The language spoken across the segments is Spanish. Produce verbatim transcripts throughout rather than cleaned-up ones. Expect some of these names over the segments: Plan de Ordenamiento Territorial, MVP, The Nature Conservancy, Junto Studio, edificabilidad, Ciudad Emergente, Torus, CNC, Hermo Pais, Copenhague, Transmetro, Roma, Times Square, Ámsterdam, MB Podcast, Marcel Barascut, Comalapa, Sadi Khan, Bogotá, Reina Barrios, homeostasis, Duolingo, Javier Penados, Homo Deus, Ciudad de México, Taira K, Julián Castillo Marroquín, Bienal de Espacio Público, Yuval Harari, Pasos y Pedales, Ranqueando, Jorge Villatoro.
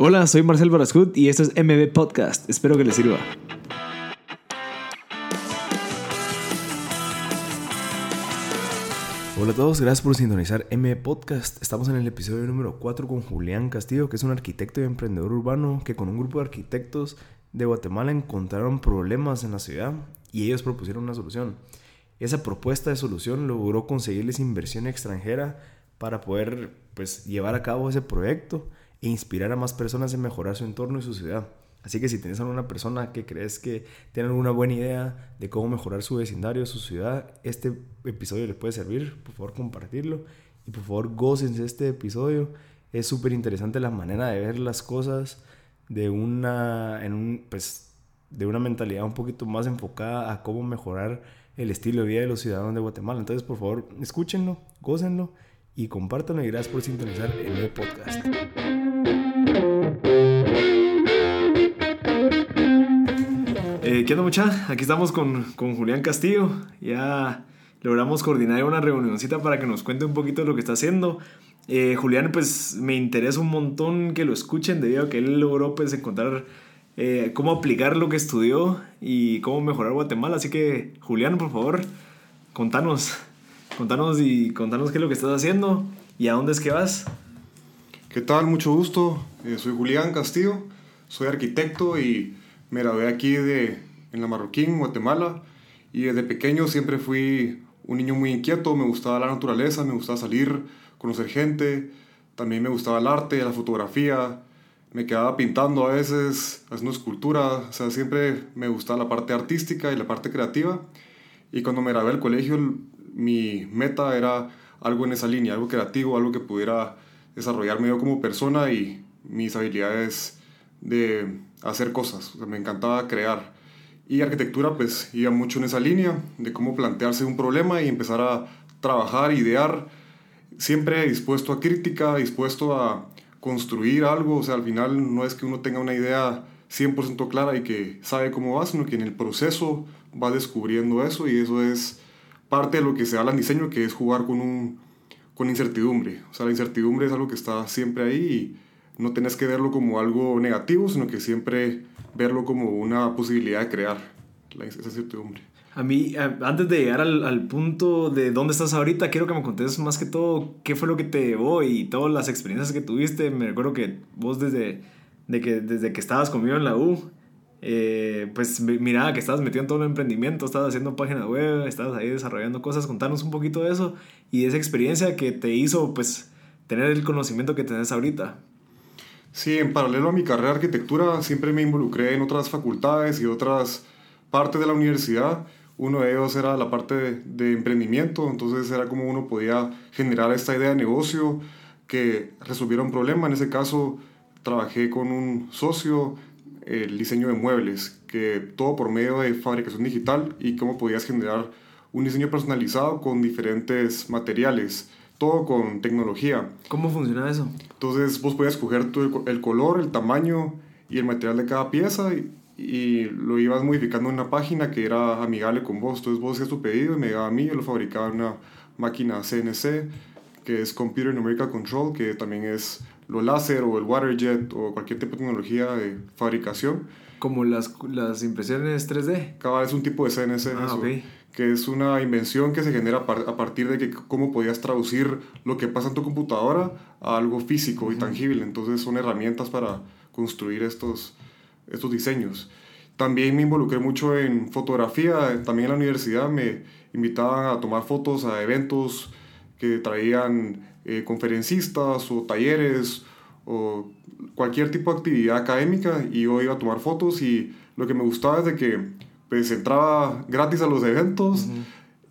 Hola, soy Marcel Barascut y esto es M B Podcast. Espero que les sirva. Hola a todos, gracias por sintonizar M B Podcast. Estamos en el episodio número cuatro con Julián Castillo, que es un arquitecto y emprendedor urbano que con un grupo de arquitectos de Guatemala encontraron problemas en la ciudad y ellos propusieron una solución. Esa propuesta de solución logró conseguirles inversión extranjera para poder, pues, llevar a cabo ese proyecto e inspirar a más personas en mejorar su entorno y su ciudad. Así que si tienes a alguna persona que crees que tiene alguna buena idea de cómo mejorar su vecindario, su ciudad, este episodio les puede servir. Por favor, compartirlo y por favor, gócense este episodio. Es súper interesante la manera de ver las cosas de una, en un, pues, de una mentalidad un poquito más enfocada a cómo mejorar el estilo de vida de los ciudadanos de Guatemala. Entonces, por favor, escúchenlo, gócenlo y compártanlo. Y gracias por sintonizar el podcast. Eh, ¿Qué onda, mucha? Aquí estamos con, con Julián Castillo. Ya logramos coordinar una reunioncita para que nos cuente un poquito de lo que está haciendo. Eh, Julián, pues me interesa un montón que lo escuchen debido a que él logró, pues, encontrar eh, cómo aplicar lo que estudió y cómo mejorar Guatemala. Así que, Julián, por favor, contanos, contanos y contanos qué es lo que estás haciendo y a dónde es que vas. ¿Qué tal? Mucho gusto. Eh, soy Julián Castillo, soy arquitecto y me gradué aquí de, en la Marroquín, Guatemala, y desde pequeño siempre fui un niño muy inquieto. Me gustaba la naturaleza, me gustaba salir, conocer gente, también me gustaba el arte, la fotografía, me quedaba pintando a veces, haciendo escultura, o sea, siempre me gustaba la parte artística y la parte creativa, y cuando me gradué del colegio, mi meta era algo en esa línea, algo creativo, algo que pudiera desarrollarme yo como persona y mis habilidades de hacer cosas. O sea, me encantaba crear, y arquitectura pues iba mucho en esa línea de cómo plantearse un problema y empezar a trabajar, idear, siempre dispuesto a crítica, dispuesto a construir algo. O sea, al final no es que uno tenga una idea cien por ciento clara y que sabe cómo va, sino que en el proceso va descubriendo eso, y eso es parte de lo que se habla en diseño, que es jugar con, un, con incertidumbre. O sea, la incertidumbre es algo que está siempre ahí y no tenés que verlo como algo negativo, sino que siempre verlo como una posibilidad de crear, esa incertidumbre. A mí, antes de llegar al, al punto de dónde estás ahorita, quiero que me contes más que todo qué fue lo que te llevó y todas las experiencias que tuviste. Me recuerdo que vos desde, de que, desde que estabas conmigo en la U, eh, pues miraba que estabas metido en todo el emprendimiento, estabas haciendo página web, estabas ahí desarrollando cosas. Contanos un poquito de eso y de esa experiencia que te hizo, pues, tener el conocimiento que tenés ahorita. Sí, en paralelo a mi carrera de arquitectura siempre me involucré en otras facultades y otras partes de la universidad. Uno de ellos era la parte de, de emprendimiento, entonces era como uno podía generar esta idea de negocio que resolviera un problema. En ese caso trabajé con un socio el diseño de muebles, que todo por medio de fabricación digital, y cómo podías generar un diseño personalizado con diferentes materiales, todo con tecnología. ¿Cómo funcionaba eso? Entonces vos podías escoger tu, el color, el tamaño y el material de cada pieza, y, y lo ibas modificando en una página que era amigable con vos. Entonces vos hacías tu pedido y me llegaba a mí, yo lo fabricaba en una máquina C N C, que es Computer Numerical Control, que también es lo láser o el waterjet o cualquier tipo de tecnología de fabricación. Como las, las impresiones tres D. Cada vez un tipo de C N C. Ah, eso. Okay. Que es una invención que se genera a partir de que cómo podías traducir lo que pasa en tu computadora a algo físico y uh-huh. tangible. Entonces son herramientas para construir estos, estos diseños. También me involucré mucho en fotografía. También en la universidad me invitaban a tomar fotos a eventos que traían eh, conferencistas o talleres o cualquier tipo de actividad académica, y yo iba a tomar fotos, y lo que me gustaba es de que pues entraba gratis a los eventos uh-huh.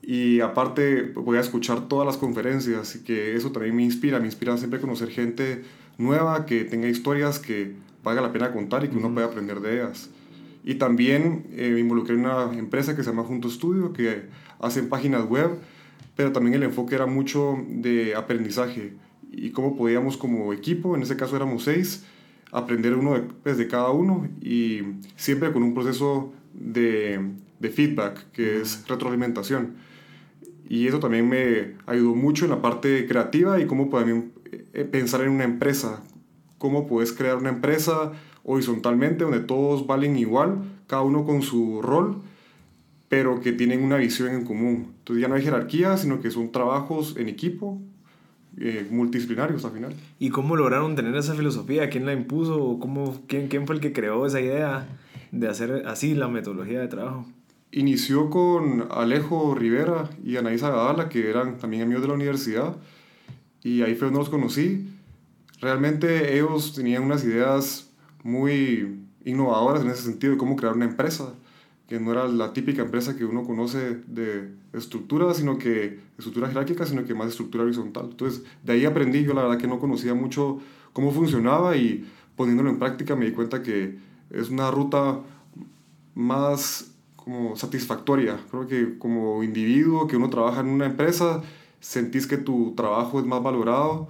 y aparte podía escuchar todas las conferencias, así que eso también me inspira, me inspira siempre a conocer gente nueva que tenga historias que valga la pena contar y que uh-huh. uno pueda aprender de ellas. Y también eh, me involucré en una empresa que se llama Junto Studio, que hacen páginas web, pero también el enfoque era mucho de aprendizaje y cómo podíamos como equipo, en ese caso éramos seis, aprender uno de, pues, de cada uno, y siempre con un proceso De, de feedback, que es retroalimentación, y eso también me ayudó mucho en la parte creativa y cómo también pensar en una empresa cómo puedes crear una empresa horizontalmente donde todos valen igual, cada uno con su rol, pero que tienen una visión en común. Entonces ya no hay jerarquía, sino que son trabajos en equipo, eh, multidisciplinarios al final. ¿Y cómo lograron tener esa filosofía? ¿Quién la impuso? ¿Cómo, quién, ¿Quién fue el que creó esa idea de hacer así la metodología de trabajo? Inició con Alejo Rivera y Anaís Agadala, que eran también amigos de la universidad, y ahí fue donde los conocí. Realmente ellos tenían unas ideas muy innovadoras en ese sentido de cómo crear una empresa, que no era la típica empresa que uno conoce de estructura, sino que estructura jerárquica, sino que más estructura horizontal. Entonces, de ahí aprendí. Yo la verdad que no conocía mucho cómo funcionaba y poniéndolo en práctica me di cuenta que es una ruta más como satisfactoria. Creo que como individuo que uno trabaja en una empresa, sentís que tu trabajo es más valorado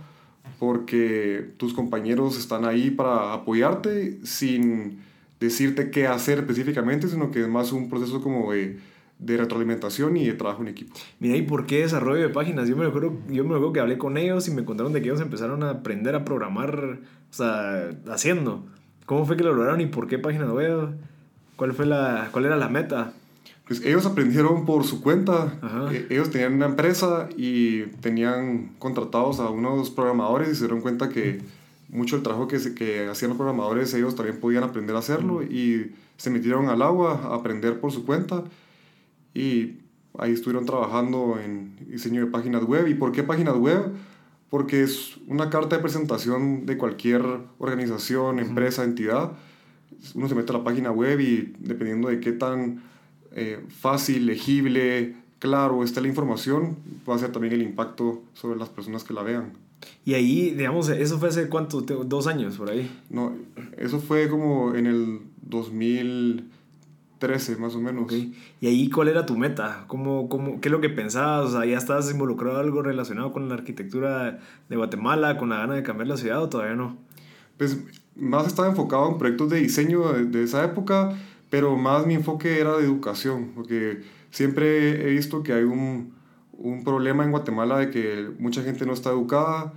porque tus compañeros están ahí para apoyarte sin decirte qué hacer específicamente, sino que es más un proceso como de, de retroalimentación y de trabajo en equipo. Mira, ¿y por qué desarrollo de páginas? Yo me acuerdo, yo me acuerdo que hablé con ellos y me contaron de que ellos empezaron a aprender a programar, o sea, haciendo. ¿Cómo fue que lo lograron y por qué páginas web? ¿Cuál, fue la, cuál era la meta? Pues ellos aprendieron por su cuenta. Ajá. Ellos tenían una empresa y tenían contratados a unos programadores y se dieron cuenta que mucho del trabajo que, se, que hacían los programadores, ellos también podían aprender a hacerlo, y se metieron al agua a aprender por su cuenta, y ahí estuvieron trabajando en diseño de páginas web. ¿Y por qué páginas web? Porque es una carta de presentación de cualquier organización, empresa, entidad. Uno se mete a la página web y dependiendo de qué tan eh, fácil, legible, claro está la información, va a ser también el impacto sobre las personas que la vean. Y ahí, digamos, ¿eso fue hace cuánto? ¿Dos años por ahí? No, eso fue como en el dos mil trece, más o menos. Okay. ¿Y ahí cuál era tu meta? ¿Cómo, cómo, ¿Qué es lo que pensabas? O sea, ¿ya estabas involucrado en algo relacionado con la arquitectura de Guatemala, con la gana de cambiar la ciudad, o todavía no? Pues más estaba enfocado en proyectos de diseño de, de esa época, pero más mi enfoque era de educación, porque siempre he visto que hay un... un problema en Guatemala de que mucha gente no está educada,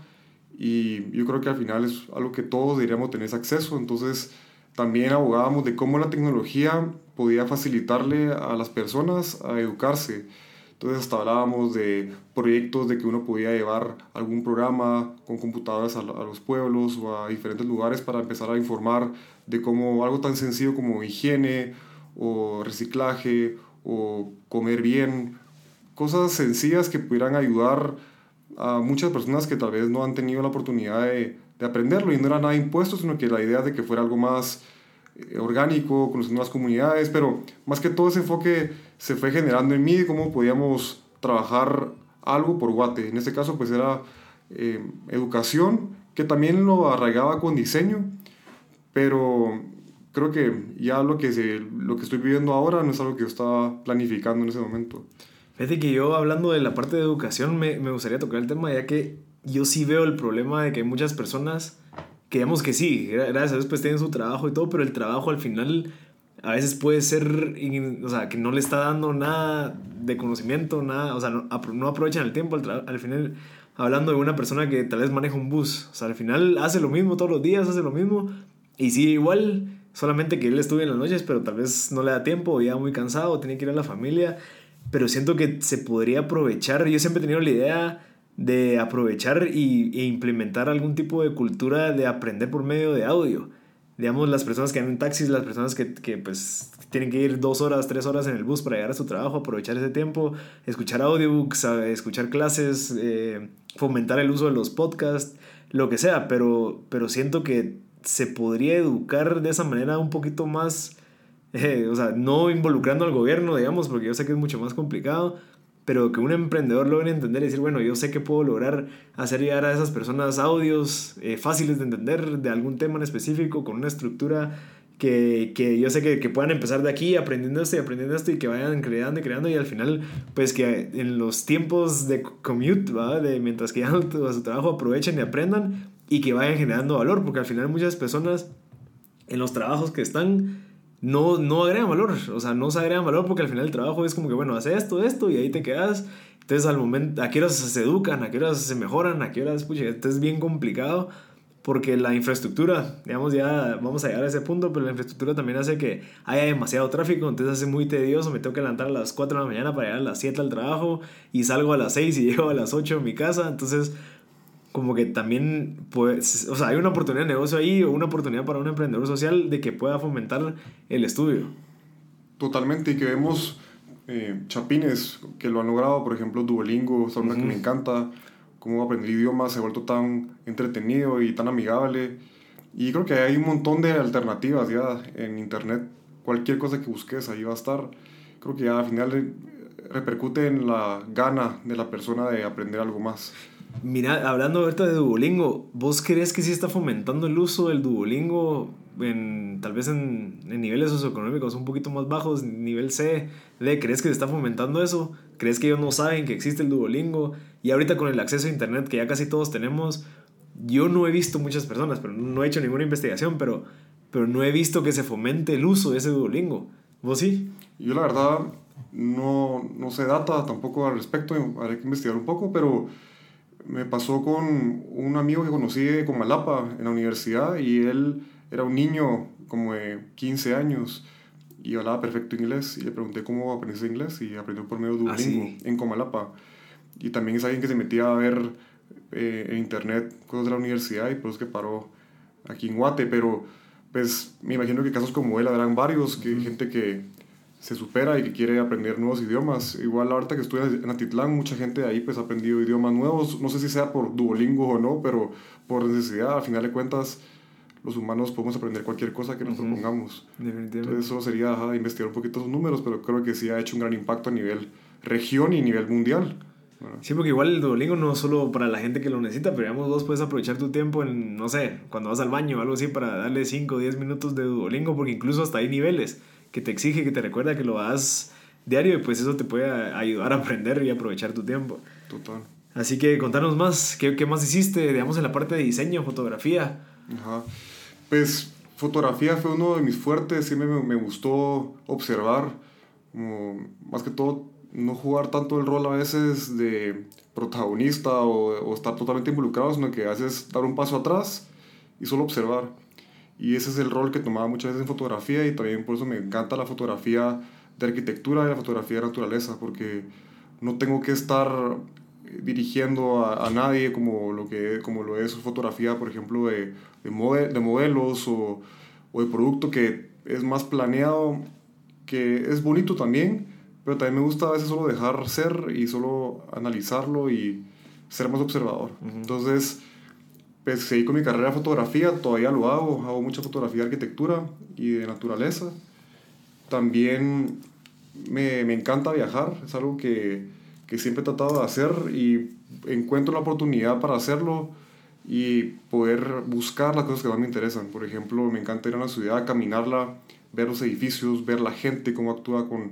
y yo creo que al final es algo que todos deberíamos tener acceso. Entonces también abogábamos de cómo la tecnología podía facilitarle a las personas a educarse. Entonces hasta hablábamos de proyectos de que uno podía llevar algún programa con computadoras a, a los pueblos o a diferentes lugares para empezar a informar de cómo algo tan sencillo como higiene o reciclaje o comer bien, cosas sencillas que pudieran ayudar a muchas personas que tal vez no han tenido la oportunidad de, de aprenderlo. Y no era nada impuesto, sino que la idea de que fuera algo más eh, orgánico, conociendo las comunidades. Pero más que todo ese enfoque se fue generando en mí de cómo podíamos trabajar algo por Guate. En este caso pues era eh, educación, que también lo arraigaba con diseño, pero creo que ya lo que, se, lo que estoy viviendo ahora no es algo que yo estaba planificando en ese momento. Fíjate que yo, hablando de la parte de educación, me, me gustaría tocar el tema, ya que yo sí veo el problema de que hay muchas personas que, digamos que sí, gracias a Dios pues tienen su trabajo y todo, pero el trabajo al final a veces puede ser, o sea, que no le está dando nada de conocimiento, nada, o sea, no, no aprovechan el tiempo. Al, al final, hablando de una persona que tal vez maneja un bus, o sea, al final hace lo mismo todos los días, hace lo mismo, y sigue igual, solamente que él estudia en las noches, pero tal vez no le da tiempo, ya muy cansado, tiene que ir a la familia. Pero siento que se podría aprovechar. Yo siempre he tenido la idea de aprovechar y, e implementar algún tipo de cultura de aprender por medio de audio. Digamos, las personas que andan en taxis, las personas que, que pues, tienen que ir dos horas, tres horas en el bus para llegar a su trabajo, aprovechar ese tiempo, escuchar audiobooks, escuchar clases, eh, fomentar el uso de los podcasts, lo que sea. Pero, pero siento que se podría educar de esa manera un poquito más. Eh, o sea, no involucrando al gobierno, digamos, porque yo sé que es mucho más complicado, pero que un emprendedor logre entender y decir, bueno, yo sé que puedo lograr hacer llegar a esas personas audios eh, fáciles de entender de algún tema en específico, con una estructura que, que yo sé que, que puedan empezar de aquí aprendiendo esto y aprendiendo esto, y que vayan creando y creando, y al final pues que en los tiempos de commute, ¿verdad?, de mientras que llegan a su trabajo, aprovechen y aprendan, y que vayan generando valor, porque al final muchas personas en los trabajos que están No, no agregan valor, o sea, no se agregan valor, porque al final el trabajo es como que, bueno, hace esto, esto, y ahí te quedas. Entonces, al momento, ¿a qué horas se educan? ¿A qué horas se mejoran? ¿A qué horas? Pucha, entonces es bien complicado, porque la infraestructura, digamos, ya vamos a llegar a ese punto, pero la infraestructura también hace que haya demasiado tráfico, entonces hace muy tedioso, me tengo que levantar a las cuatro de la mañana para llegar a las siete al trabajo, y salgo a las seis y llego a las ocho a mi casa, entonces como que también, pues, o sea, hay una oportunidad de negocio ahí, o una oportunidad para un emprendedor social de que pueda fomentar el estudio. Totalmente, y que vemos eh, chapines que lo han logrado, por ejemplo, Duolingo, es una uh-huh. que me encanta, cómo aprender idiomas se ha vuelto tan entretenido y tan amigable. Y creo que hay un montón de alternativas ya en internet. Cualquier cosa que busques ahí va a estar. Creo que ya al final repercute en la gana de la persona de aprender algo más. Mira, hablando ahorita de Duolingo, ¿vos crees que sí está fomentando el uso del Duolingo en, tal vez en, en niveles socioeconómicos un poquito más bajos, nivel C, D? ¿Crees que se está fomentando eso? ¿Crees que ellos no saben que existe el Duolingo? Y ahorita con el acceso a internet que ya casi todos tenemos, yo no he visto muchas personas, pero no he hecho ninguna investigación, pero, pero no he visto que se fomente el uso de ese Duolingo. ¿Vos sí? Yo la verdad no, no sé data tampoco al respecto, haré que investigar un poco, pero me pasó con un amigo que conocí de Comalapa en la universidad, y él era un niño como de quince años y hablaba perfecto inglés, y le pregunté cómo aprendiste inglés, y aprendió por medio de Duolingo. ¿Ah, sí? En Comalapa. Y también es alguien que se metía a ver eh, en internet cosas de la universidad, y por eso que paró aquí en Guate. Pero pues me imagino que casos como él habrán varios, que hay gente que se supera y que quiere aprender nuevos idiomas. Igual ahorita que estuve en Atitlán, mucha gente de ahí pues ha aprendido idiomas nuevos, no sé si sea por Duolingo o no, pero por necesidad. Al final de cuentas, los humanos podemos aprender cualquier cosa que nos uh-huh. propongamos. Entonces eso sería ajá, investigar un poquito esos números, pero creo que sí ha hecho un gran impacto a nivel región y a nivel mundial. Bueno. Sí, porque igual el Duolingo no es solo para la gente que lo necesita, pero digamos vos puedes aprovechar tu tiempo en, no sé, cuando vas al baño o algo así, para darle cinco o diez minutos de Duolingo, porque incluso hasta hay niveles que te exige, que te recuerda que lo hagas diario, y pues eso te puede ayudar a aprender y aprovechar tu tiempo. Total. Así que contanos más, ¿qué, qué más hiciste, digamos, en la parte de diseño, fotografía? Ajá, pues fotografía fue uno de mis fuertes, siempre me, me gustó observar, como, más que todo no jugar tanto el rol a veces de protagonista o, o estar totalmente involucrado, sino que haces dar un paso atrás y solo observar. Y ese es el rol que tomaba muchas veces en fotografía, y también por eso me encanta la fotografía de arquitectura y la fotografía de naturaleza, porque no tengo que estar dirigiendo a, a nadie como lo, que, como lo es fotografía, por ejemplo, de, de, model, de modelos o, o de producto, que es más planeado, que es bonito también, pero también me gusta a veces solo dejar ser y solo analizarlo y ser más observador. Uh-huh. Entonces, pues seguí con mi carrera de fotografía, todavía lo hago, hago mucha fotografía de arquitectura y de naturaleza. También me, me encanta viajar, es algo que, que siempre he tratado de hacer, y encuentro la oportunidad para hacerlo y poder buscar las cosas que más me interesan. Por ejemplo, me encanta ir a una ciudad, caminarla, ver los edificios, ver la gente, cómo actúa con,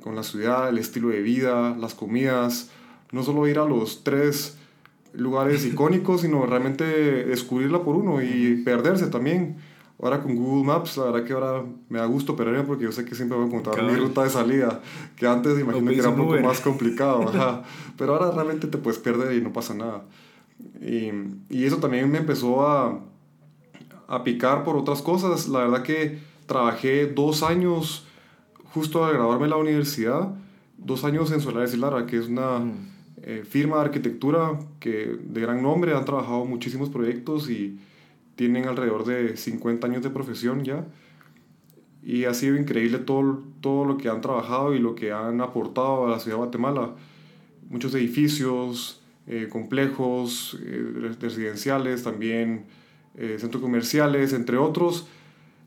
con la ciudad, el estilo de vida, las comidas. No solo ir a los tres lugares icónicos, sino realmente descubrirla por uno y perderse también. Ahora con Google Maps, la verdad que ahora me da gusto perderme, porque yo sé que siempre voy a encontrar claro. mi ruta de salida, que antes imagino que era un poco más complicado. Ajá. Pero ahora realmente te puedes perder y no pasa nada. Y, y eso también me empezó a, a picar por otras cosas. La verdad que trabajé dos años justo al graduarme de la universidad, dos años en Solares y Lara, que es una... Mm. Eh, firma de arquitectura que de gran nombre, han trabajado muchísimos proyectos y tienen alrededor de cincuenta años de profesión ya, y ha sido increíble todo, todo lo que han trabajado y lo que han aportado a la ciudad de Guatemala. Muchos edificios, eh, complejos eh, residenciales, también eh, centros comerciales, entre otros.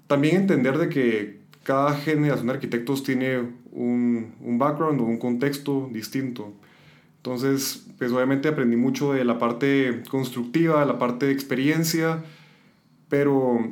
También entender de que cada generación de arquitectos tiene un, un background o un contexto distinto. Entonces, pues obviamente aprendí mucho de la parte constructiva, de la parte de experiencia, pero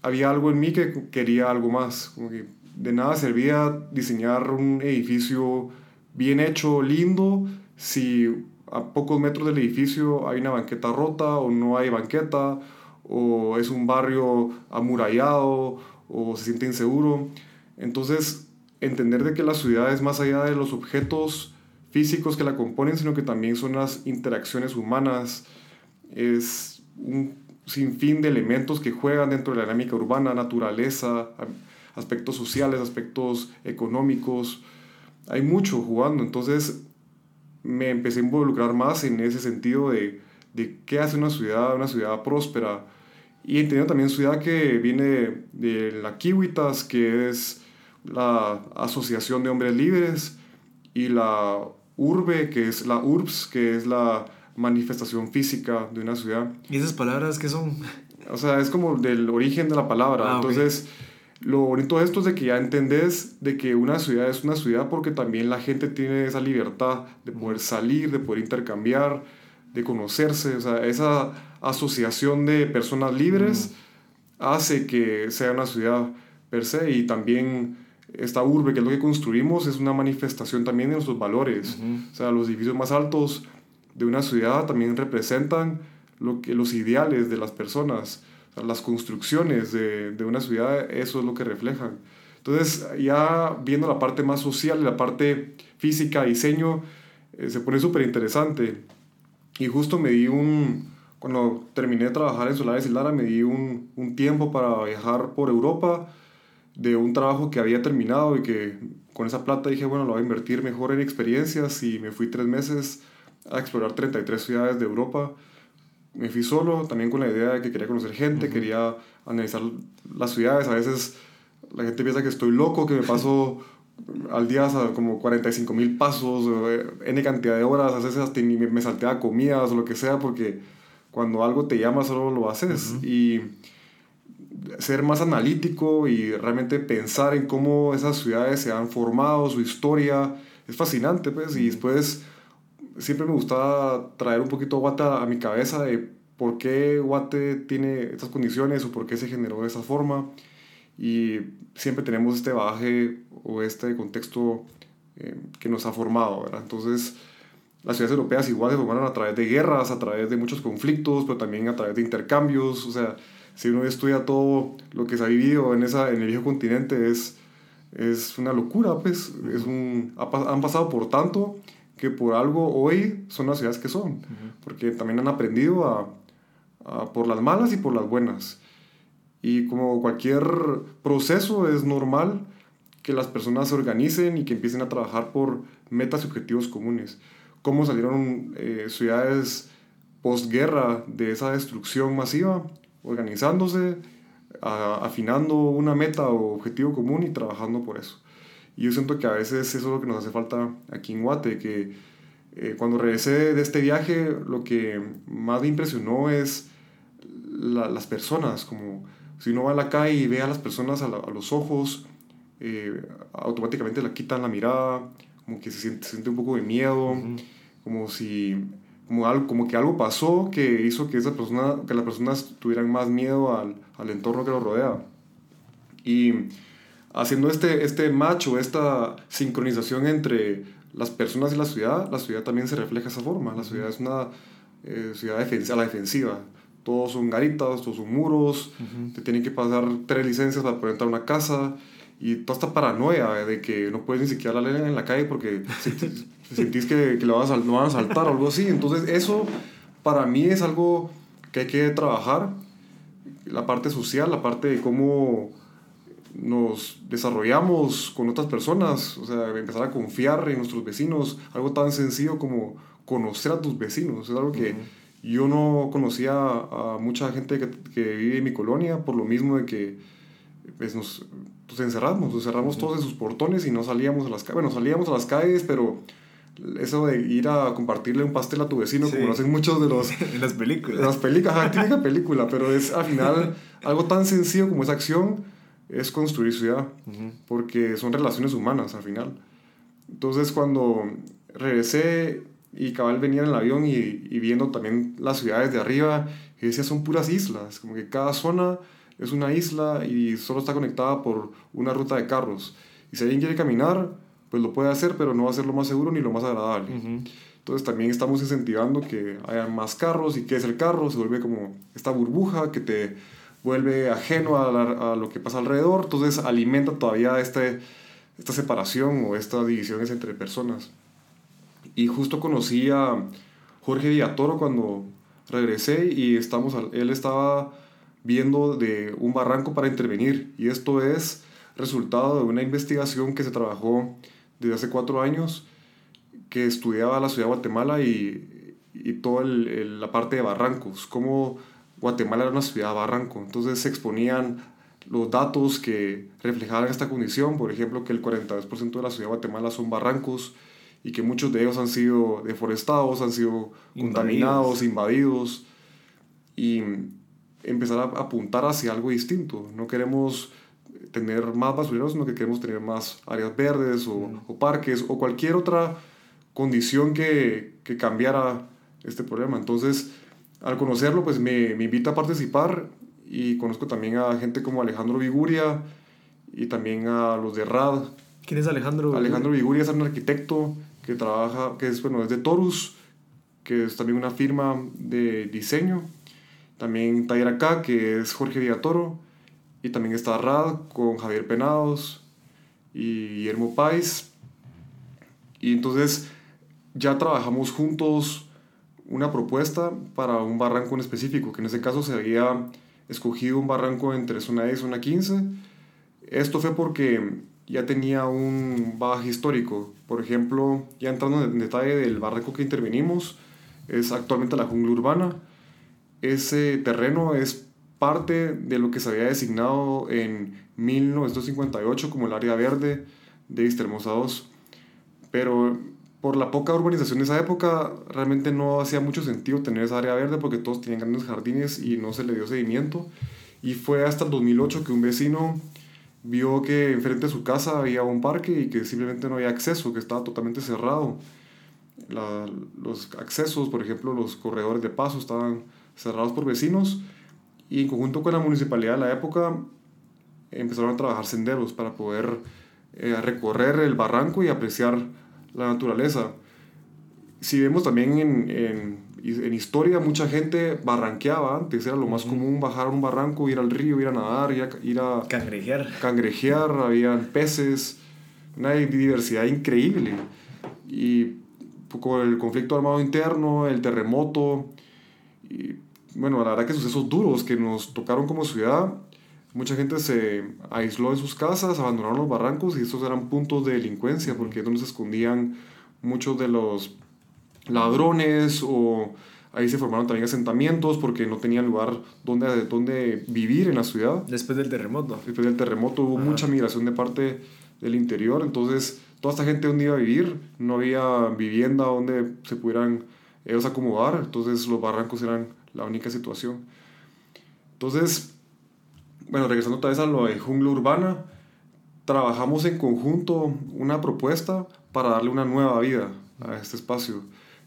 había algo en mí que quería algo más. Como que de nada servía diseñar un edificio bien hecho, lindo, si a pocos metros del edificio hay una banqueta rota o no hay banqueta, o es un barrio amurallado o se siente inseguro. Entonces, entender de que la ciudad es más allá de los objetos físicos que la componen, sino que también son las interacciones humanas. Es un sinfín de elementos que juegan dentro de la dinámica urbana, naturaleza, aspectos sociales, aspectos económicos. Hay mucho jugando, entonces me empecé a involucrar más en ese sentido de, de qué hace una ciudad, una ciudad próspera. Y entendiendo también ciudad que viene de la Kiwitas, que es la Asociación de Hombres Libres, y la Urbe, que es la U R B S, que es la manifestación física de una ciudad. ¿Y esas palabras qué son? O sea, es como del origen de la palabra. Ah, entonces, okay. Lo bonito de esto es de que ya entendés de que una ciudad es una ciudad porque también la gente tiene esa libertad de poder salir, de poder intercambiar, de conocerse. O sea, esa asociación de personas libres mm. hace que sea una ciudad per se. Y también esta urbe, que es lo que construimos, es una manifestación también de nuestros valores. Mm-hmm. O sea, los edificios más altos de una ciudad también representan lo que, los ideales de las personas, o sea, las construcciones de, de una ciudad, eso es lo que reflejan. Entonces, ya viendo la parte más social, la parte física, diseño, eh, se pone súper interesante. Y justo me di un, cuando terminé de trabajar en Solares y Lara, me di un, un tiempo para viajar por Europa de un trabajo que había terminado y que con esa plata dije, bueno, lo voy a invertir mejor en experiencias, y me fui tres meses a explorar treinta y tres ciudades de Europa. Me fui solo, también con la idea de que quería conocer gente, uh-huh. quería analizar las ciudades. A veces la gente piensa que estoy loco, que me paso al día como cuarenta y cinco mil pasos, N cantidad de horas, a veces hasta me salteaba comidas o lo que sea, porque cuando algo te llama solo lo haces. Uh-huh. Y ser más analítico y realmente pensar en cómo esas ciudades se han formado, su historia, es fascinante, pues. Y después siempre me gustaba traer un poquito Guate a mi cabeza de por qué Guate tiene estas condiciones o por qué se generó de esa forma. Y siempre tenemos este bagaje o este contexto eh, que nos ha formado, ¿verdad? Entonces, las ciudades europeas igual se formaron a través de guerras, a través de muchos conflictos, pero también a través de intercambios. O sea, si uno estudia todo lo que se ha vivido en, esa, en el viejo continente, es, es una locura, pues. Es un, ha, han pasado por tanto que por algo hoy son las ciudades que son, uh-huh. porque también han aprendido a, a, por las malas y por las buenas. Y como cualquier proceso, es normal que las personas se organicen y que empiecen a trabajar por metas y objetivos comunes. Cómo salieron eh, ciudades posguerra de esa destrucción masiva, organizándose, a, afinando una meta o objetivo común y trabajando por eso. Y yo siento que a veces eso es lo que nos hace falta aquí en Guate, que eh, cuando regresé de este viaje, lo que más me impresionó es la, las personas. Como si uno va a la calle y ve a las personas a, la, a los ojos, eh, automáticamente le quitan la mirada, como que se siente, se siente un poco de miedo, uh-huh. como si como, algo, como que algo pasó que hizo que, esa persona, que las personas tuvieran más miedo al, al entorno que los rodea. Y haciendo este, este match o esta sincronización entre las personas y la ciudad, la ciudad también se refleja de esa forma. La ciudad es una eh, ciudad defensiva, la defensiva. Todos son garitas, todos son muros, uh-huh. te tienen que pasar tres licencias para poder entrar a una casa, y toda esta paranoia de que no puedes ni siquiera hablar en la calle porque sentís, sentís que, que lo van a, lo van a asaltar o algo así. Entonces eso para mí es algo que hay que trabajar, la parte social, la parte de cómo nos desarrollamos con otras personas. O sea, empezar a confiar en nuestros vecinos, algo tan sencillo como conocer a tus vecinos, es algo que uh-huh. yo no conocía a, a mucha gente que, que vive en mi colonia, por lo mismo de que pues, nos, nos encerramos, nos cerramos uh-huh. todos en sus portones y no salíamos a las calles. Bueno, salíamos a las calles, pero eso de ir a compartirle un pastel a tu vecino, sí. como lo hacen muchos de los en las películas, de las películas, ajá, típica película, pero es al final algo tan sencillo como esa acción es construir ciudad, uh-huh. porque son relaciones humanas al final. Entonces cuando regresé y cabal venía en el avión y, y viendo también las ciudades de arriba, y decía, son puras islas, como que cada zona es una isla y solo está conectada por una ruta de carros, y si alguien quiere caminar, pues lo puede hacer, pero no va a ser lo más seguro ni lo más agradable. Uh-huh. Entonces también estamos incentivando que haya más carros, y qué es el carro, se vuelve como esta burbuja que te vuelve ajeno a, la, a lo que pasa alrededor, entonces alimenta todavía este, esta separación o estas divisiones entre personas. Y justo conocí a Jorge Villatoro cuando regresé y estamos al, él estaba viendo de un barranco para intervenir. Y esto es resultado de una investigación que se trabajó desde hace cuatro años, que estudiaba la ciudad de Guatemala y, y toda el, el, la parte de barrancos, cómo Guatemala era una ciudad barranco. Entonces se exponían los datos que reflejaban esta condición, por ejemplo, que el cuarenta y dos por ciento de la ciudad de Guatemala son barrancos y que muchos de ellos han sido deforestados, han sido contaminados, invadidos, y empezar a apuntar hacia algo distinto. No queremos tener más basureros, sino que queremos tener más áreas verdes o, mm. o parques o cualquier otra condición que, que cambiara este problema. Entonces, al conocerlo, pues me, me invita a participar. Y conozco también a gente como Alejandro Viguria y también a los de R A D. ¿Quién es Alejandro? Alejandro Viguria es un arquitecto que trabaja, que es, bueno, es de Torus, que es también una firma de diseño. También Taira K, que es Jorge Villatoro. Y también está R A D con Javier Penados y Hermo Pais. Y entonces ya trabajamos juntos una propuesta para un barranco en específico, que en ese caso sería escogido un barranco entre zona diez y zona quince. Esto fue porque ya tenía un bagaje histórico. Por ejemplo, ya entrando en detalle del barranco que intervenimos, es actualmente la Jungla Urbana. Ese terreno es parte de lo que se había designado en mil novecientos cincuenta y ocho como el área verde de Vista Hermosa dos, pero por la poca urbanización de esa época, realmente no hacía mucho sentido tener esa área verde porque todos tenían grandes jardines y no se le dio seguimiento. Y fue hasta el dos mil ocho que un vecino vio que enfrente de su casa había un parque y que simplemente no había acceso, que estaba totalmente cerrado. La, los accesos, por ejemplo, los corredores de paso estaban cerrados por vecinos, y en conjunto con la municipalidad de la época empezaron a trabajar senderos para poder eh, recorrer el barranco y apreciar la naturaleza. Si vemos también en, en, en historia, mucha gente barranqueaba antes. Era lo más uh-huh. común bajar a un barranco, ir al río, ir a nadar, ir a, ir a cangrejear. cangrejear Habían peces, una diversidad increíble. Y con el conflicto armado interno, el terremoto, y, bueno, la verdad que sucesos duros que nos tocaron como ciudad, mucha gente se aisló en sus casas, abandonaron los barrancos, y estos eran puntos de delincuencia porque es donde se escondían muchos de los ladrones, o ahí se formaron también asentamientos porque no tenían lugar donde, donde vivir en la ciudad. Después del terremoto. Después del terremoto hubo Ajá. mucha migración de parte del interior, entonces toda esta gente donde iba a vivir, no había vivienda donde se pudieran ellos acomodar, entonces los barrancos eran la única situación. Entonces, bueno, regresando otra vez a lo de Jungla Urbana, trabajamos en conjunto una propuesta para darle una nueva vida a este espacio.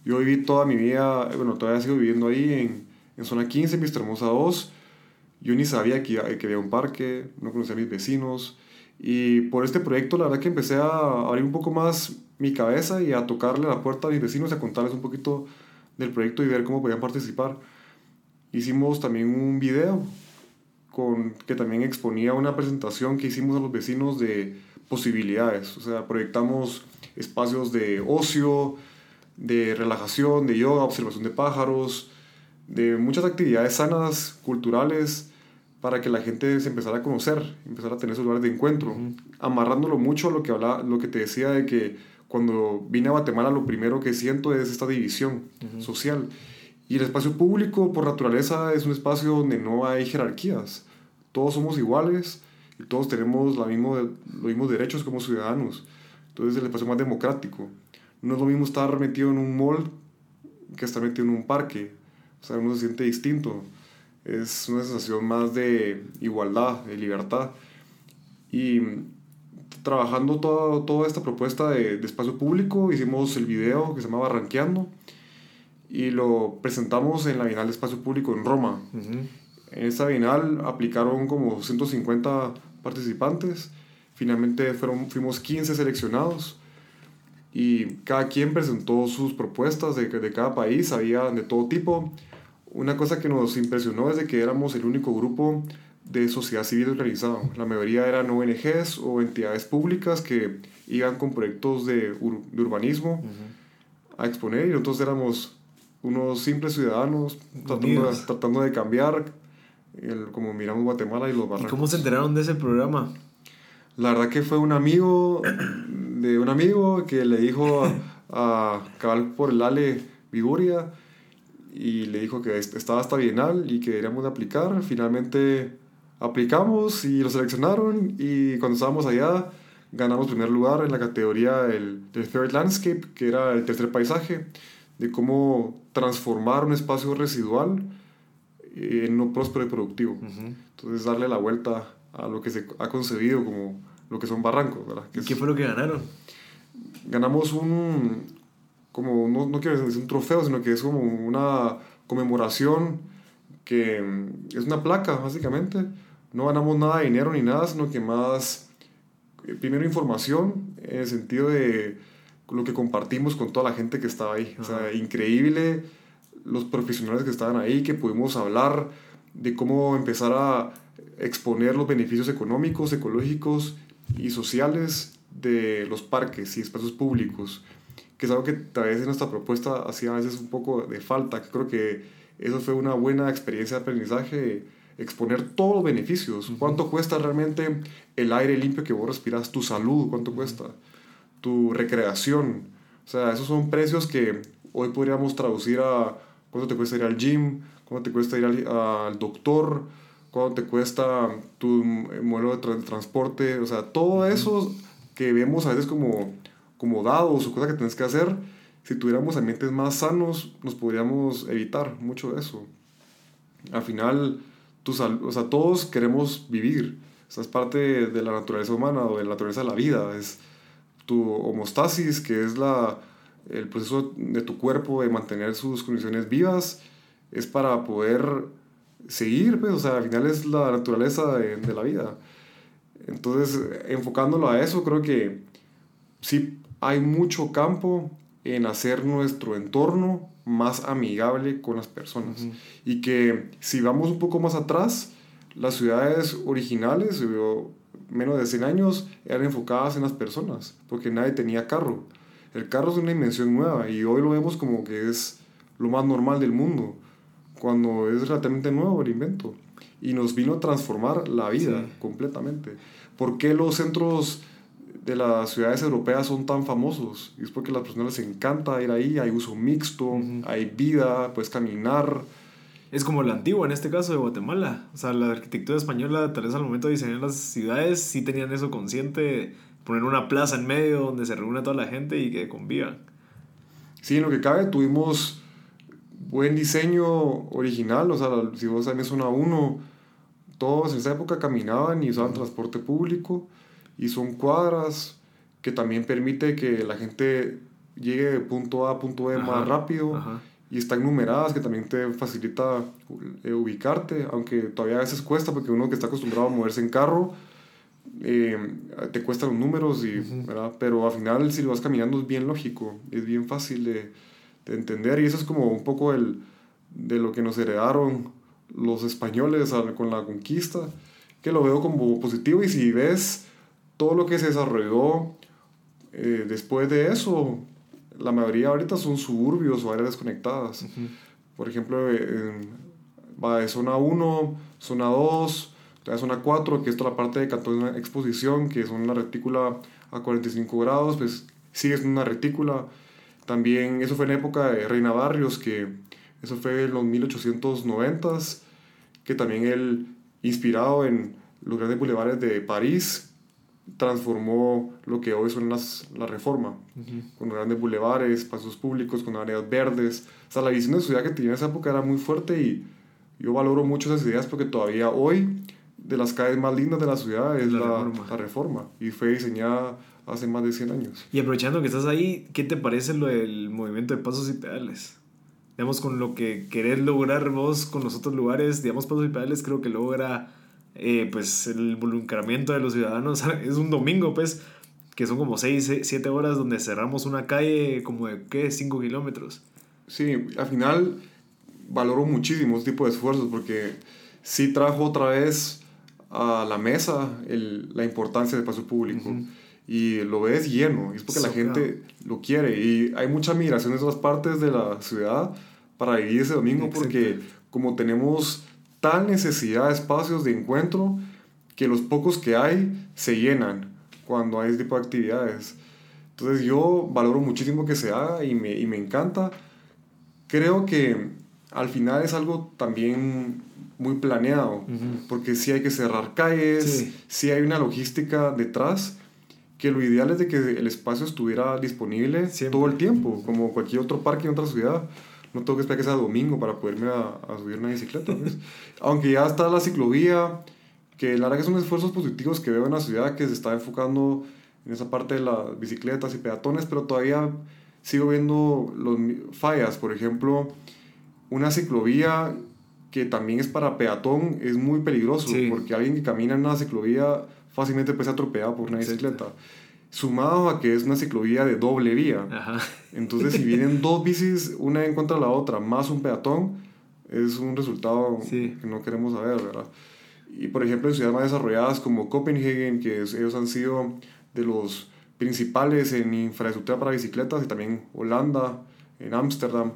Yo viví toda mi vida, bueno, todavía sigo viviendo ahí en, en zona quince, en Vista Hermosa dos. Yo ni sabía que, que había un parque, no conocía a mis vecinos. Y por este proyecto, la verdad que empecé a abrir un poco más mi cabeza y a tocarle la puerta a mis vecinos, a contarles un poquito del proyecto y ver cómo podían participar. Hicimos también un video Con, que también exponía una presentación que hicimos a los vecinos de posibilidades. O sea, proyectamos espacios de ocio, de relajación, de yoga, observación de pájaros, de muchas actividades sanas, culturales, para que la gente se empezara a conocer, empezara a tener esos lugares de encuentro. Uh-huh. Amarrándolo mucho a lo que, hablaba, lo que te decía de que cuando vine a Guatemala lo primero que siento es esta división uh-huh. social. Y el espacio público, por naturaleza, es un espacio donde no hay jerarquías. Todos somos iguales y todos tenemos la mismo, los mismos derechos como ciudadanos. Entonces, el espacio más democrático. No es lo mismo estar metido en un mall que estar metido en un parque. O sea, uno se siente distinto. Es una sensación más de igualdad, de libertad. Y trabajando todo, toda esta propuesta de, de espacio público, hicimos el video que se llama Ranqueando, y lo presentamos en la Bienal de Espacio Público en Roma. Uh-huh. En esta Bienal aplicaron como ciento cincuenta participantes. Finalmente fueron, fuimos quince seleccionados, y cada quien presentó sus propuestas de, de cada país. Había de todo tipo. Una cosa que nos impresionó es de que éramos el único grupo de sociedad civil organizado. La mayoría eran O N Ges o entidades públicas que iban con proyectos de, ur- de urbanismo uh-huh. a exponer, y nosotros éramos unos simples ciudadanos tratando de, tratando de cambiar, el, como miramos Guatemala y los barrancos. ¿Y cómo se enteraron de ese programa? La verdad que fue un amigo de un amigo que le dijo a, a cabal por el Ale Viguria, y le dijo que estaba hasta Bienal y que deberíamos de aplicar. Finalmente aplicamos y lo seleccionaron, y cuando estábamos allá ganamos primer lugar en la categoría del, del Third Landscape, que era el tercer paisaje, de cómo transformar un espacio residual en no próspero y productivo. Uh-huh. Entonces darle la vuelta a lo que se ha concebido como lo que son barrancos, ¿verdad? Que ¿Y qué es, fue lo que ganaron? Ganamos un, como, no, no quiero decir un trofeo, sino que es como una conmemoración, que es una placa, básicamente. No ganamos nada de dinero ni nada, sino que más, primero información, en el sentido de lo que compartimos con toda la gente que estaba ahí. Ajá. O sea, increíble los profesionales que estaban ahí, que pudimos hablar de cómo empezar a exponer los beneficios económicos, ecológicos y sociales de los parques y espacios públicos, que es algo que tal vez en nuestra propuesta hacía a veces un poco de falta. Creo que eso fue una buena experiencia de aprendizaje, exponer todos los beneficios. Uh-huh. ¿Cuánto cuesta realmente el aire limpio que vos respiras? Tu salud, ¿cuánto cuesta? Tu recreación. O sea, esos son precios que hoy podríamos traducir a cuánto te cuesta ir al gym, cuánto te cuesta ir al, al doctor, cuánto te cuesta tu modelo de tra- transporte. O sea, todo eso que vemos a veces como, como dados o cosas que tenés que hacer, si tuviéramos ambientes más sanos, nos podríamos evitar mucho de eso. Al final, tu sal- o sea, todos queremos vivir. O sea, es parte de la naturaleza humana o de la naturaleza de la vida. Es tu homeostasis, que es la, el proceso de tu cuerpo de mantener sus condiciones vivas, es para poder seguir, pues, o sea, al final es la naturaleza de, de la vida. Entonces, enfocándolo a eso, creo que sí hay mucho campo en hacer nuestro entorno más amigable con las personas. Uh-huh. Y que si vamos un poco más atrás, las ciudades originales, menos de cien años, eran enfocadas en las personas, porque nadie tenía carro. El carro es una invención nueva y hoy lo vemos como que es lo más normal del mundo, cuando es relativamente nuevo el invento, y nos vino a transformar la vida. Sí. Completamente. ¿Por qué los centros de las ciudades europeas son tan famosos? Y es porque a las personas les encanta ir ahí, hay uso mixto. Uh-huh. Hay vida, puedes caminar. Es como la antigua, en este caso, de Guatemala. O sea, la arquitectura española, tal vez al momento de diseñar las ciudades, sí tenían eso consciente, poner una plaza en medio donde se reúne toda la gente y que convivan. Sí, en lo que cabe tuvimos buen diseño original. O sea, si vos también son a uno, todos en esa época caminaban y usaban transporte público, y son cuadras que también permite que la gente llegue de punto A a punto B, ajá, más rápido. Ajá. Y están numeradas, que también te facilita eh, ubicarte, aunque todavía a veces cuesta, porque uno que está acostumbrado a moverse en carro, eh, te cuestan los números y, uh-huh, ¿verdad? Pero al final, si lo vas caminando, es bien lógico, es bien fácil de de entender, y eso es como un poco el, de lo que nos heredaron los españoles con la conquista, que lo veo como positivo. Y si ves todo lo que se desarrolló eh, después de eso, la mayoría ahorita son suburbios o áreas desconectadas. Uh-huh. Por ejemplo, en, va de zona uno, zona dos, zona cuatro, que es toda la parte de Cantón de Exposición, que es una retícula a cuarenta y cinco grados, pues sigue siendo una retícula. También eso fue en época de Reina Barrios, que eso fue en los mil ochocientos noventas, que también él, inspirado en los grandes bulevares de París, transformó lo que hoy son las, la Reforma. Uh-huh. Con grandes bulevares, pasos públicos, con áreas verdes. O sea, la visión de ciudad que tenía en esa época era muy fuerte, y yo valoro mucho esas ideas, porque todavía hoy, de las calles más lindas de la ciudad, es la, la, reforma. la reforma. Y fue diseñada hace más de cien años. Y aprovechando que estás ahí, ¿qué te parece lo del movimiento de Pasos y Pedales? Digamos, con lo que querés lograr vos con los otros lugares, digamos, Pasos y Pedales creo que logra eh, pues el involucramiento de los ciudadanos. Es un domingo, pues, que son como seis, siete horas donde cerramos una calle como de, ¿qué? cinco kilómetros. Sí, al final valoro muchísimo este tipo de esfuerzos, porque sí trajo otra vez a la mesa el, la importancia del espacio público. Uh-huh. Y lo ves lleno, y es porque so, la gente, claro, lo quiere, y hay mucha migración en otras partes de la ciudad para vivir ese domingo, porque como tenemos tal necesidad de espacios de encuentro, que los pocos que hay se llenan cuando hay este tipo de actividades. Entonces yo valoro muchísimo que se haga y me, y me encanta. Creo que al final es algo también muy planeado, uh-huh. porque sí hay que cerrar calles, sí. sí hay una logística detrás, que lo ideal es de que el espacio estuviera disponible siempre, todo el tiempo, como cualquier otro parque en otra ciudad. No tengo que esperar que sea domingo para poderme a, a subir una bicicleta, ¿ves? Aunque ya está la ciclovía, que la verdad que son esfuerzos positivos que veo en la ciudad, que se está enfocando en esa parte de las bicicletas y peatones, pero todavía sigo viendo los fallas. Por ejemplo, una ciclovía que también es para peatón es muy peligroso, sí. porque alguien que camina en una ciclovía fácilmente puede ser atropellado por una bicicleta. Sumado a que es una ciclovía de doble vía. Ajá. Entonces, si vienen dos bicis, una en contra de la otra, más un peatón, es un resultado sí. que no queremos saber, ¿verdad? Y, por ejemplo, en ciudades más desarrolladas como Copenhague, que es, ellos han sido de los principales en infraestructura para bicicletas, y también Holanda, en Ámsterdam,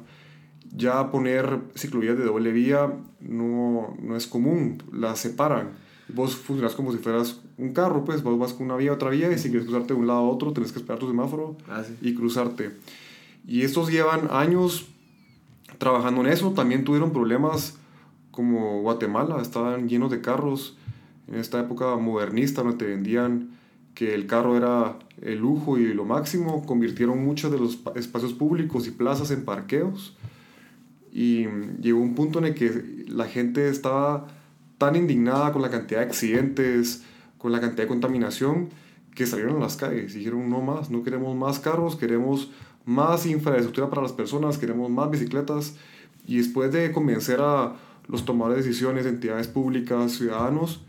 ya poner ciclovías de doble vía no, no es común, las separan. Vos funcionas como si fueras un carro, pues vos vas con una vía a otra vía y si quieres cruzarte de un lado a otro tenés que esperar tu semáforo ah, sí. y cruzarte. Y estos llevan años trabajando en eso. También tuvieron problemas como Guatemala, estaban llenos de carros en esta época modernista donde te vendían que el carro era el lujo y lo máximo. Convirtieron muchos de los espacios públicos y plazas en parqueos y llegó un punto en el que la gente estaba tan indignada con la cantidad de accidentes, con la cantidad de contaminación, que salieron a las calles y dijeron no más, no queremos más carros, queremos más infraestructura para las personas, queremos más bicicletas. Y después de convencer a los tomadores de decisiones, entidades públicas, ciudadanos,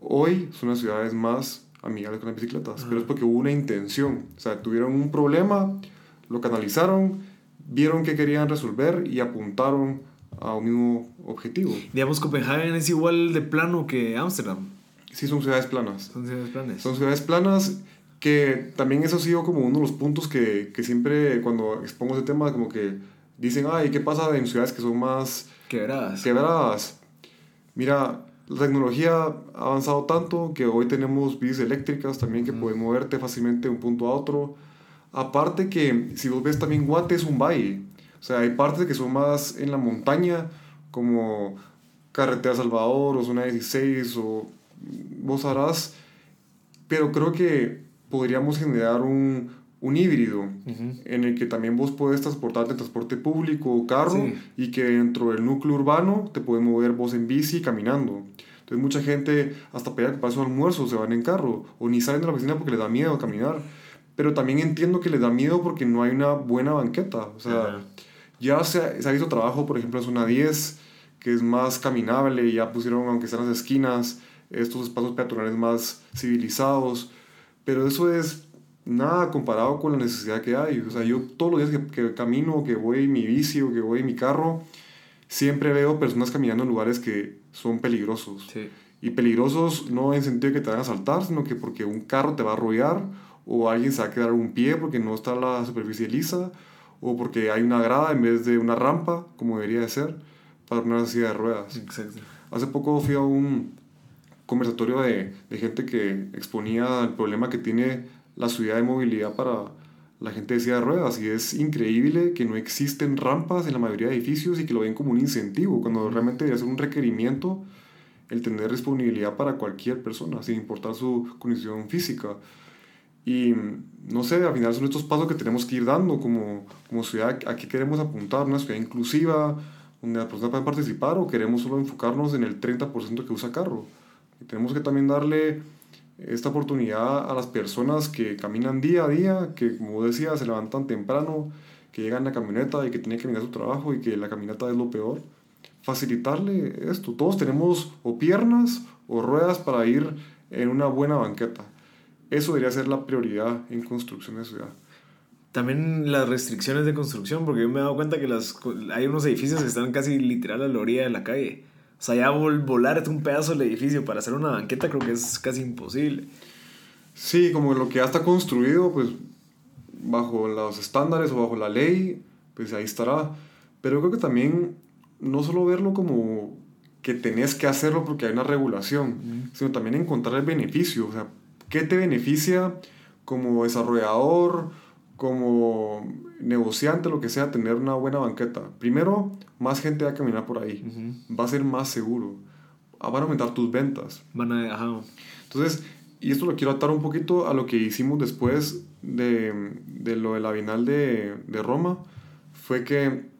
hoy son las ciudades más amigables con las bicicletas. Ah. Pero es porque hubo una intención, o sea, tuvieron un problema, lo canalizaron, vieron qué querían resolver y apuntaron a un mismo objetivo. Digamos, Copenhague es igual de plano que Ámsterdam. Sí, son ciudades planas. Son ciudades planas. Son ciudades planas, que también eso ha sido como uno de los puntos que, que siempre cuando expongo ese tema, como que dicen, ay, ¿qué pasa en ciudades que son más quebradas? Quebradas. Mira, la tecnología ha avanzado tanto que hoy tenemos bicis eléctricas también que mm. pueden moverte fácilmente de un punto a otro. Aparte que, si vos ves también, Guate es un valle. O sea, hay partes que son más en la montaña, como Carretera Salvador o Zona dieciséis, o vos harás, pero creo que podríamos generar un, un híbrido uh-huh. en el que también vos podés transportarte en transporte público o carro sí. y que dentro del núcleo urbano te puedes mover vos en bici y caminando. Entonces mucha gente hasta pedir que pase un almuerzo se van en carro o ni salen de la oficina porque les da miedo caminar. Pero también entiendo que les da miedo porque no hay una buena banqueta. O sea, uh-huh. ya se ha, se ha visto trabajo, por ejemplo, en Zona diez, que es más caminable. Ya pusieron, aunque sean las esquinas, estos espacios peatonales más civilizados. Pero eso es nada comparado con la necesidad que hay. O sea, yo todos los días que, que camino, que voy en mi bici o que voy en mi carro, siempre veo personas caminando en lugares que son peligrosos. Sí. Y peligrosos no en el sentido de que te van a asaltar, sino que porque un carro te va a arrollar, o alguien se va a quedar un pie porque no está la superficie lisa, o porque hay una grada en vez de una rampa, como debería de ser, para una silla de ruedas. Exacto. Hace poco fui a un conversatorio de, de gente que exponía el problema que tiene la ciudad de movilidad para la gente de silla de ruedas, y es increíble que no existen rampas en la mayoría de edificios y que lo ven como un incentivo, cuando realmente debería ser un requerimiento el tener disponibilidad para cualquier persona, sin importar su condición física. Y no sé, al final son estos pasos que tenemos que ir dando como, como ciudad. ¿A qué queremos apuntar? ¿Una ciudad inclusiva donde las personas pueden participar, o queremos solo enfocarnos en el treinta por ciento que usa carro? Y tenemos que también darle esta oportunidad a las personas que caminan día a día, que, como decía, se levantan temprano, que llegan a la camioneta y que tienen que caminar a su trabajo y que la caminata es lo peor. Facilitarle esto. Todos tenemos o piernas o ruedas para ir en una buena banqueta. Eso debería ser la prioridad en construcción de ciudad. También las restricciones de construcción, porque yo me he dado cuenta que las, hay unos edificios que están casi literal a la orilla de la calle. O sea, ya vol, volarte un pedazo del edificio para hacer una banqueta creo que es casi imposible. Sí, como lo que ya está construido, pues bajo los estándares o bajo la ley, pues ahí estará. Pero yo creo que también no solo verlo como que tenés que hacerlo porque hay una regulación, mm. sino también encontrar el beneficio. O sea, ¿qué te beneficia como desarrollador, como negociante, lo que sea, tener una buena banqueta? Primero, más gente va a caminar por ahí. Uh-huh. Va a ser más seguro. Van a aumentar tus ventas. Van a... Ajá. Entonces, y esto lo quiero atar un poquito a lo que hicimos después de, de lo de la Bienal de, de Roma. Fue que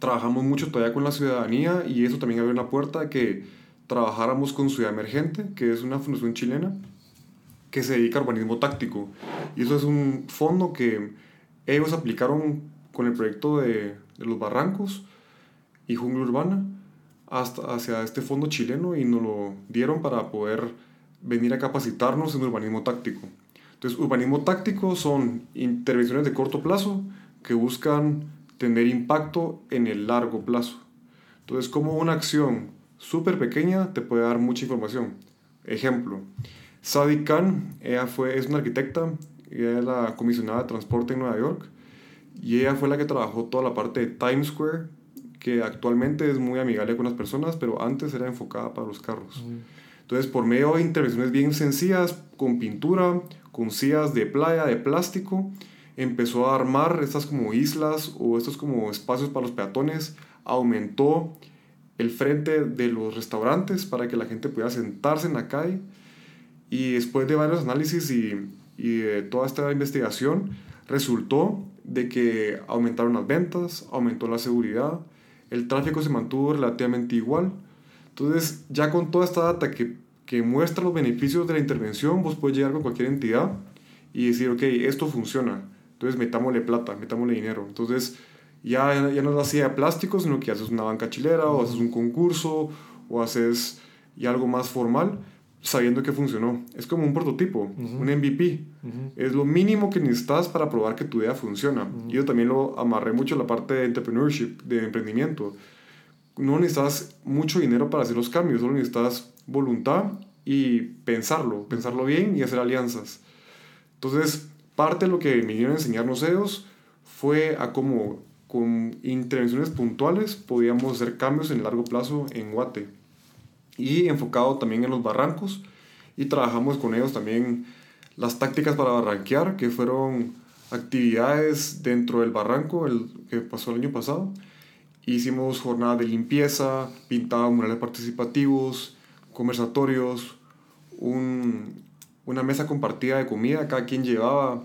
trabajamos mucho todavía con la ciudadanía y eso también abrió la puerta a que trabajáramos con Ciudad Emergente, que es una fundación chilena que se dedica a urbanismo táctico. Y eso es un fondo que ellos aplicaron con el proyecto de, de los barrancos y Jungla Urbana hasta, hacia este fondo chileno, y nos lo dieron para poder venir a capacitarnos en urbanismo táctico. Entonces, urbanismo táctico son intervenciones de corto plazo que buscan tener impacto en el largo plazo. Entonces, como una acción súper pequeña te puede dar mucha información. Ejemplo, Sadi Khan, ella fue, es una arquitecta, ella es la comisionada de transporte en Nueva York, y ella fue la que trabajó toda la parte de Times Square, que actualmente es muy amigable con las personas, pero antes era enfocada para los carros. Mm. Entonces, por medio de intervenciones bien sencillas, con pintura, con sillas de playa, de plástico, empezó a armar estas como islas o estos como espacios para los peatones, aumentó el frente de los restaurantes para que la gente pudiera sentarse en la calle. Y después de varios análisis y, y de toda esta investigación, resultó de que aumentaron las ventas, aumentó la seguridad, el tráfico se mantuvo relativamente igual. Entonces, ya con toda esta data que, que muestra los beneficios de la intervención, vos podés llegar con cualquier entidad y decir, ok, esto funciona, entonces metámosle plata, metámosle dinero. Entonces, ya, ya no es la silla de plástico, sino que haces una banca chilera, o haces un concurso, o haces ya algo más formal, sabiendo que funcionó. Es como un prototipo, uh-huh. un M V P. Uh-huh. Es lo mínimo que necesitas para probar que tu idea funciona. Uh-huh. Yo también lo amarré mucho a la parte de entrepreneurship, de emprendimiento. No necesitas mucho dinero para hacer los cambios, solo necesitas voluntad y pensarlo, pensarlo bien y hacer alianzas. Entonces, parte de lo que vinieron a enseñarnos ellos fue a cómo con intervenciones puntuales podíamos hacer cambios en largo plazo en Guate. Y enfocado también en los barrancos, y trabajamos con ellos también las tácticas para barranquear, que fueron actividades dentro del barranco, el que pasó el año pasado. Hicimos jornadas de limpieza, pintábamos murales participativos, conversatorios, un, una mesa compartida de comida, cada quien llevaba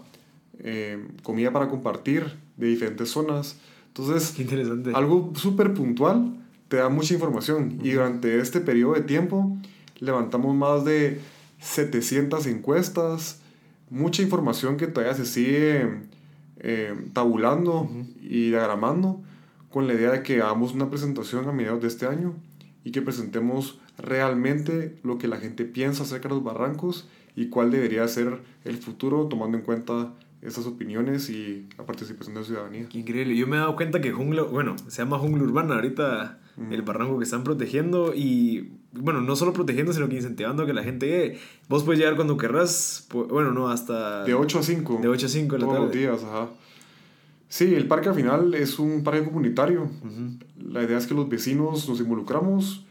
eh, comida para compartir de diferentes zonas. Entonces, qué interesante. Algo súper puntual te da mucha información. Y durante este periodo de tiempo levantamos más de setecientas encuestas, mucha información que todavía se sigue eh, tabulando uh-huh. y diagramando, con la idea de que hagamos una presentación a mediados de este año y que presentemos realmente lo que la gente piensa acerca de los barrancos y cuál debería ser el futuro, tomando en cuenta esas opiniones y la participación de la ciudadanía. Qué increíble. Yo me he dado cuenta que Jungla, bueno, se llama Jungla Urbana ahorita, mm. el barranco que están protegiendo, y bueno, no solo protegiendo, sino que incentivando a que la gente llegue. Vos puedes llegar cuando querrás, pues, bueno, no, hasta... De ocho a cinco. De ocho a cinco en la tarde. Todos los días, ajá. Sí, el parque al final es un parque comunitario. Uh-huh. La idea es que los vecinos nos involucramos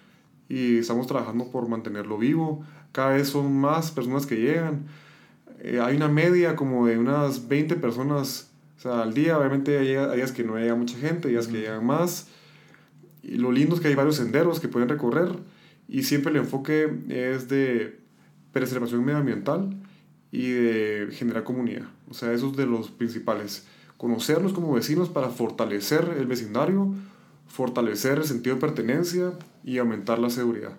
y estamos trabajando por mantenerlo vivo. Cada vez son más personas que llegan. Eh, hay una media como de unas veinte personas, o sea, al día. Obviamente hay, hay días que no llega mucha gente, hay días uh-huh. que llegan más. Y lo lindo es que hay varios senderos que pueden recorrer, y siempre el enfoque es de preservación medioambiental y de generar comunidad. O sea, esos de los principales, conocerlos como vecinos para fortalecer el vecindario, fortalecer el sentido de pertenencia y aumentar la seguridad.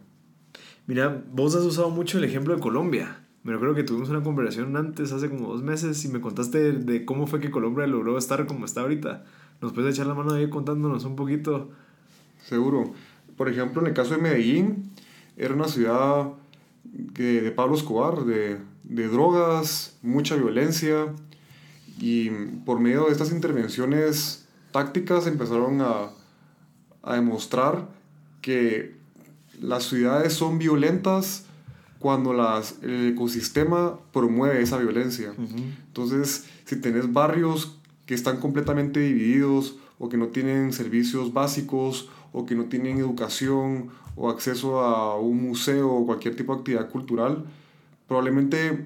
Mira, vos has usado mucho el ejemplo de Colombia. Me recuerdo que tuvimos una conversación antes, hace como dos meses, y me contaste de, de cómo fue que Colombia logró estar como está ahorita. ¿Nos puedes echar la mano ahí contándonos un poquito? Seguro. Por ejemplo, en el caso de Medellín, era una ciudad de, de Pablo Escobar, de, de drogas, mucha violencia, y por medio de estas intervenciones tácticas empezaron a, a demostrar que las ciudades son violentas cuando las, el ecosistema promueve esa violencia. Uh-huh. Entonces, si tenés barrios que están completamente divididos o que no tienen servicios básicos, o que no tienen educación o acceso a un museo o cualquier tipo de actividad cultural, probablemente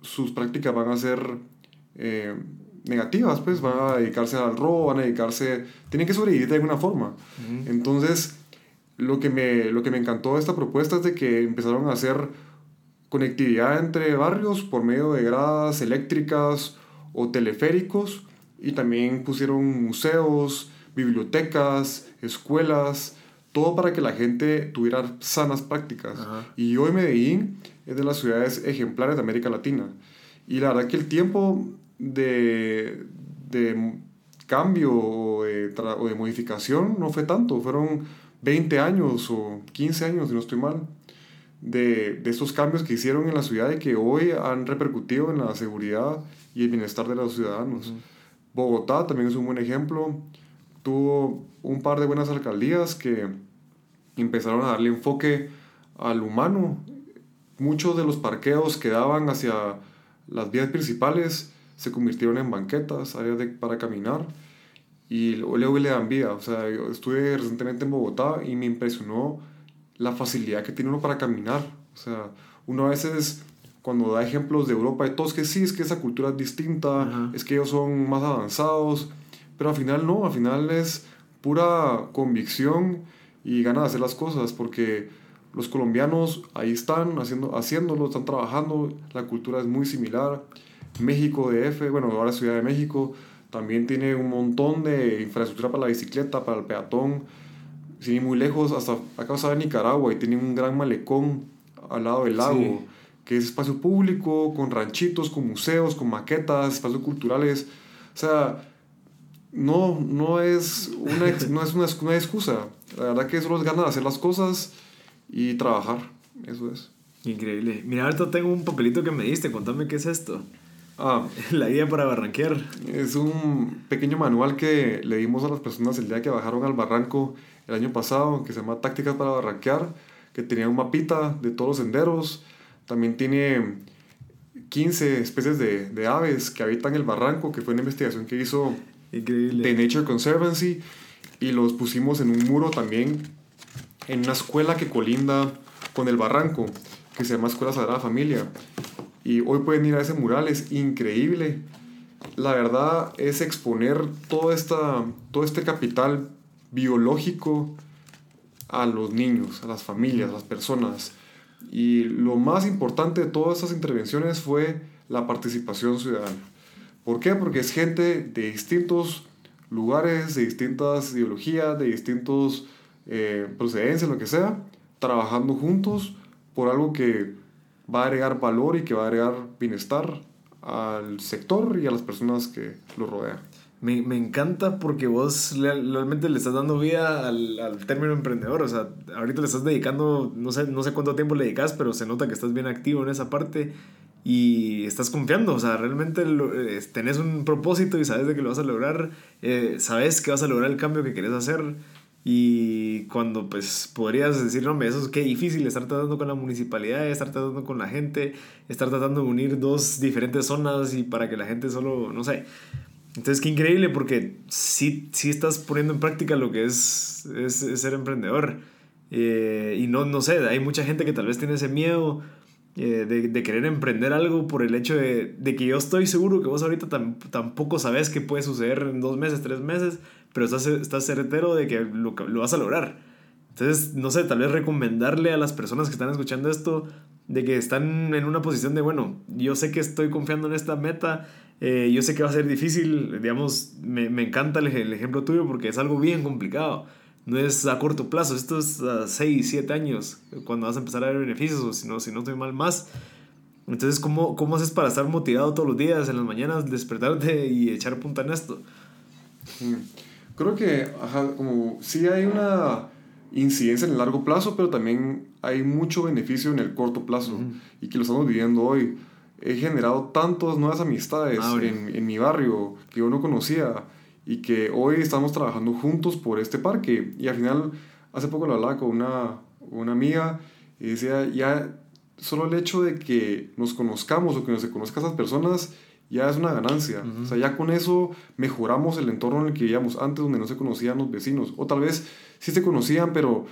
sus prácticas van a ser eh, negativas, pues van a dedicarse al robo, van a dedicarse... tienen que sobrevivir de alguna forma. Uh-huh. Entonces, lo que, me, lo que me encantó de esta propuesta es de que empezaron a hacer conectividad entre barrios por medio de gradas eléctricas o teleféricos, y también pusieron museos, bibliotecas, escuelas, todo para que la gente tuviera sanas prácticas. Ajá. Y hoy Medellín es de las ciudades ejemplares de América Latina. Y la verdad que el tiempo de, de cambio o de, tra- o de modificación no fue tanto. Fueron veinte años o quince años, si no estoy mal, de, de estos cambios que hicieron en la ciudad y que hoy han repercutido en la seguridad y el bienestar de los ciudadanos. Uh-huh. Bogotá también es un buen ejemplo. Tuvo un par de buenas alcaldías que empezaron a darle enfoque al humano. Muchos de los parqueos que daban hacia las vías principales se convirtieron en banquetas, áreas de, para caminar, y luego le dan vida. O sea, yo estuve recientemente en Bogotá y me impresionó la facilidad que tiene uno para caminar. O sea, uno a veces, cuando da ejemplos de Europa y todos que sí, es que esa cultura es distinta, ajá, es que ellos son más avanzados, pero al final no, al final es pura convicción y ganas de hacer las cosas, porque los colombianos ahí están haciendo, haciéndolo, están trabajando, la cultura es muy similar. México D F, bueno, ahora Ciudad de México, también tiene un montón de infraestructura para la bicicleta, para el peatón, sin ir muy lejos, hasta acá está Nicaragua y tienen un gran malecón al lado del lago, sí, que es espacio público, con ranchitos, con museos, con maquetas, espacios culturales. O sea, no, no, es, una, no es una, una excusa. La verdad que solo es ganas de hacer las cosas y trabajar. Eso es. Increíble. Mira, ahorita tengo un papelito que me diste. Contame qué es esto. Ah, la guía para barranquear. Es un pequeño manual que le dimos a las personas el día que bajaron al barranco el año pasado, que se llama Tácticas para Barranquear, que tenía un mapita de todos los senderos. También tiene quince especies de, de aves que habitan el barranco, que fue una investigación que hizo Increíble. The Nature Conservancy, y los pusimos en un muro también en una escuela que colinda con el barranco, que se llama Escuela Sagrada Familia, y hoy pueden ir a ese mural, es increíble. La verdad es exponer todo, esta, todo este capital biológico a los niños, a las familias, a las personas. Y lo más importante de todas esas intervenciones fue la participación ciudadana. ¿Por qué? Porque es gente de distintos lugares, de distintas ideologías, de distintos eh, procedencias, lo que sea, trabajando juntos por algo que va a agregar valor y que va a agregar bienestar al sector y a las personas que lo rodean. Me, me encanta porque vos realmente le estás dando vida al, al término emprendedor. O sea, ahorita le estás dedicando, no sé, no sé cuánto tiempo le dedicas, pero se nota que estás bien activo en esa parte y estás confiando. O sea, realmente lo, eh, tenés un propósito y sabes de que lo vas a lograr, eh, sabes que vas a lograr el cambio que querés hacer. Y cuando pues podrías decir, no, eso es qué difícil, estar tratando con la municipalidad, estar tratando con la gente, estar tratando de unir dos diferentes zonas y para que la gente solo, no sé... Entonces, qué increíble, porque sí, sí estás poniendo en práctica lo que es, es, es ser emprendedor. Eh, y no, no sé, hay mucha gente que tal vez tiene ese miedo eh, de, de querer emprender algo por el hecho de, de que yo estoy seguro que vos ahorita tam, tampoco sabes qué puede suceder en dos meses, tres meses, pero estás, estás certero de que lo, lo vas a lograr. Entonces, no sé, tal vez recomendarle a las personas que están escuchando esto de que están en una posición de, bueno, yo sé que estoy confiando en esta meta, Eh, yo sé que va a ser difícil, digamos, me, me encanta el, el ejemplo tuyo porque es algo bien complicado, no es a corto plazo, esto es a seis, siete años cuando vas a empezar a ver beneficios, o si no, si no estoy mal más. Entonces, ¿cómo, cómo haces para estar motivado todos los días, en las mañanas, despertarte y echar punta en esto? Creo que ajá, como, sí hay una incidencia en el largo plazo, pero también hay mucho beneficio en el corto plazo, uh-huh, y que lo estamos viviendo hoy. He generado tantas nuevas amistades ah, en, en mi barrio que yo no conocía y que hoy estamos trabajando juntos por este parque. Y al final, hace poco lo hablaba con una, una amiga y decía, ya solo el hecho de que nos conozcamos o que nos conozcan esas personas ya es una ganancia. Uh-huh. O sea, ya con eso mejoramos el entorno en el que vivíamos antes, donde no se conocían los vecinos. O tal vez sí se conocían, pero...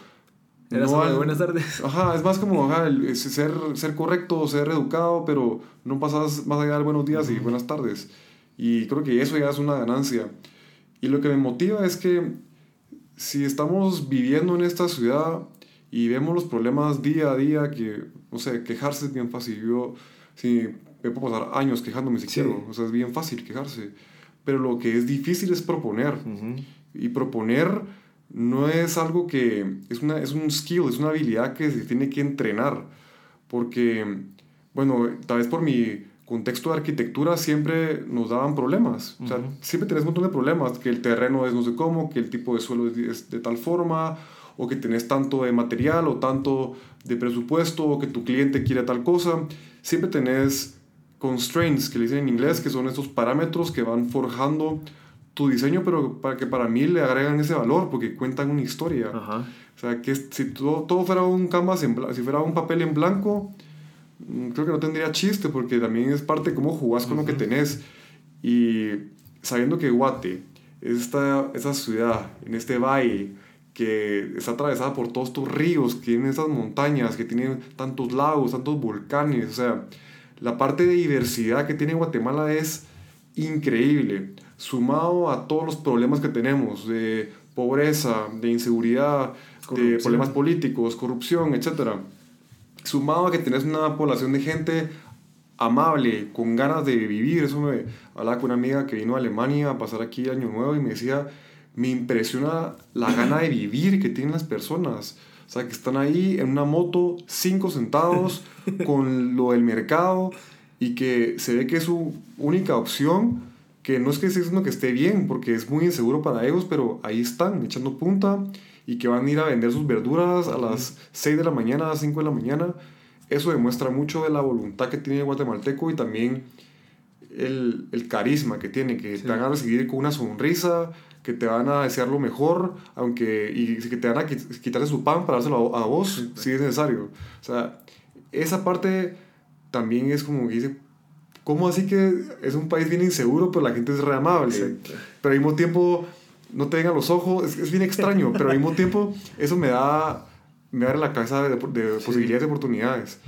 Era no al... buenas tardes. Ajá, es más como ajá, el, ser, ser correcto, ser educado, pero no pasas más allá de buenos días uh-huh. y buenas tardes. Y creo que eso ya es una ganancia. Y lo que me motiva es que si estamos viviendo en esta ciudad y vemos los problemas día a día, que, no sé, quejarse es bien fácil. Yo, si... me puedo pasar años quejándome si sí. quiero, o sea, es bien fácil quejarse, pero lo que es difícil es proponer, uh-huh. y proponer no es algo que, es, una, es un skill, es una habilidad que se tiene que entrenar, porque, bueno, tal vez por mi contexto de arquitectura siempre nos daban problemas, uh-huh. o sea, siempre tenés un montón de problemas, que el terreno es no sé cómo, que el tipo de suelo es de tal forma, o que tenés tanto de material, o tanto de presupuesto, o que tu cliente quiere tal cosa, siempre tenés... constraints, que le dicen en inglés, que son estos parámetros que van forjando tu diseño, pero para que para mí le agregan ese valor, porque cuentan una historia. Ajá. O sea, que si todo, todo fuera un canvas, en blanco, si fuera un papel en blanco, creo que no tendría chiste, porque también es parte de cómo jugás con uh-huh. lo que tenés. Y sabiendo que Guate, esta, esta ciudad, en este valle, que está atravesada por todos estos ríos, que tiene estas montañas, que tiene tantos lagos, tantos volcanes, o sea... La parte de diversidad que tiene Guatemala es increíble, sumado a todos los problemas que tenemos, de pobreza, de inseguridad, corrupción. De problemas políticos, corrupción, etcétera. Sumado a que tenés una población de gente amable, con ganas de vivir. Eso me hablaba con una amiga que vino a Alemania a pasar aquí Año Nuevo y me decía, me impresiona la gana de vivir que tienen las personas. O sea, que están ahí en una moto, cinco centavos, con lo del mercado, y que se ve que es su única opción, que no es que esté diciendo que esté bien, porque es muy inseguro para ellos, pero ahí están, echando punta, y que van a ir a vender sus verduras a las seis de la mañana, a las cinco de la mañana. Eso demuestra mucho de la voluntad que tiene el guatemalteco, y también el, el carisma que tiene, que sí. te van a recibir con una sonrisa... que te van a desear lo mejor, aunque, y que te van a quitarle su pan para dárselo a, a vos, sí, si es necesario. O sea, esa parte también es como que dice, ¿cómo así que es un país bien inseguro, pero la gente es re amable? Exacto. Pero al mismo tiempo, no te ven a los ojos, es, es bien extraño, pero al mismo tiempo, eso me da, me da la cabeza de, de posibilidades, sí. de oportunidades.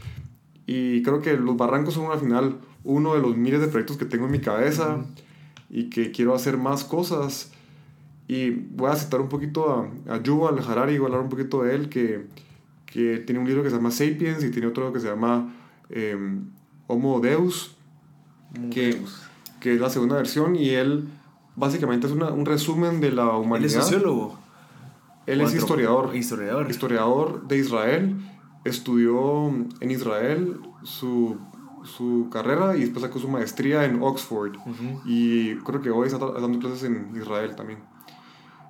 Y creo que los barrancos son al final uno de los miles de proyectos que tengo en mi cabeza, uh-huh. y que quiero hacer más cosas. Y voy a citar un poquito a, a Yuval Harari, voy a hablar un poquito de él, que, que tiene un libro que se llama Sapiens y tiene otro que se llama eh, Homo Deus, que, que es la segunda versión, y él básicamente es una, un resumen de la humanidad. ¿Él es sociólogo? Él es historiador, historiador. Historiador de Israel, estudió en Israel su... su carrera y después sacó su maestría en Oxford, uh-huh. y creo que hoy está dando clases en Israel también.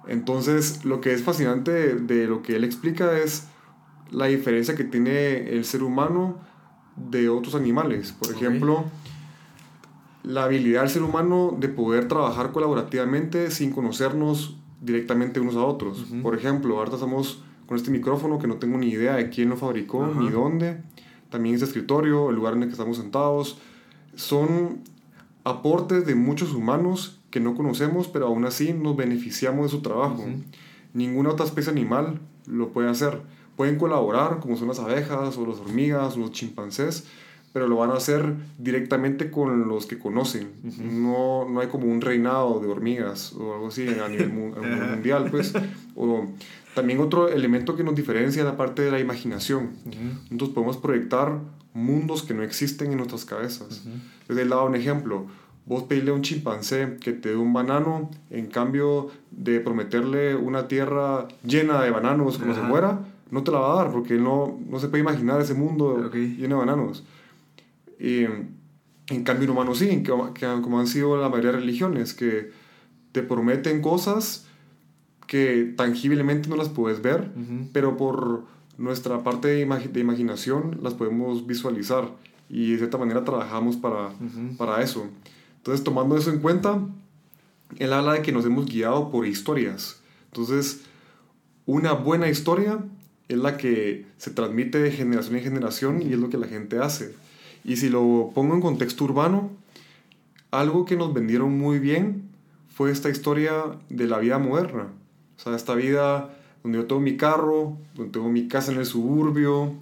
Entonces, lo que es fascinante de, de lo que él explica es la diferencia que tiene el ser humano de otros animales. Por okay. ejemplo, la habilidad del ser humano de poder trabajar colaborativamente sin conocernos directamente unos a otros. Uh-huh. Por ejemplo, ahorita estamos con este micrófono que no tengo ni idea de quién lo fabricó, uh-huh. ni dónde. También ese escritorio, el lugar en el que estamos sentados, son aportes de muchos humanos que no conocemos, pero aún así nos beneficiamos de su trabajo. Uh-huh. Ninguna otra especie animal lo puede hacer. Pueden colaborar, como son las abejas, o las hormigas, o los chimpancés, pero lo van a hacer directamente con los que conocen. Uh-huh. No, no hay como un reinado de hormigas, o algo así, a nivel mu- mundial, pues. O... También otro elemento que nos diferencia es la parte de la imaginación. Uh-huh. Entonces podemos proyectar mundos que no existen en nuestras cabezas. Uh-huh. Entonces, él daba un ejemplo. Vos pedirle a un chimpancé que te dé un banano en cambio de prometerle una tierra llena de bananos cuando uh-huh. se muera, no te la va a dar porque no, no se puede imaginar ese mundo okay. lleno de bananos. Y, en cambio, un humano sí, que, que, como han sido la mayoría de religiones, que te prometen cosas... que tangiblemente no las puedes ver, uh-huh. pero por nuestra parte de, imag- de imaginación las podemos visualizar y de cierta manera trabajamos para, uh-huh. para eso. Entonces, tomando eso en cuenta, él habla de que nos hemos guiado por historias. Entonces, una buena historia es la que se transmite de generación en generación, uh-huh. y es lo que la gente hace. Y si lo pongo en contexto urbano, Algo que nos vendieron muy bien fue esta historia de la vida moderna. O sea, esta vida donde yo tengo mi carro, donde tengo mi casa en el suburbio,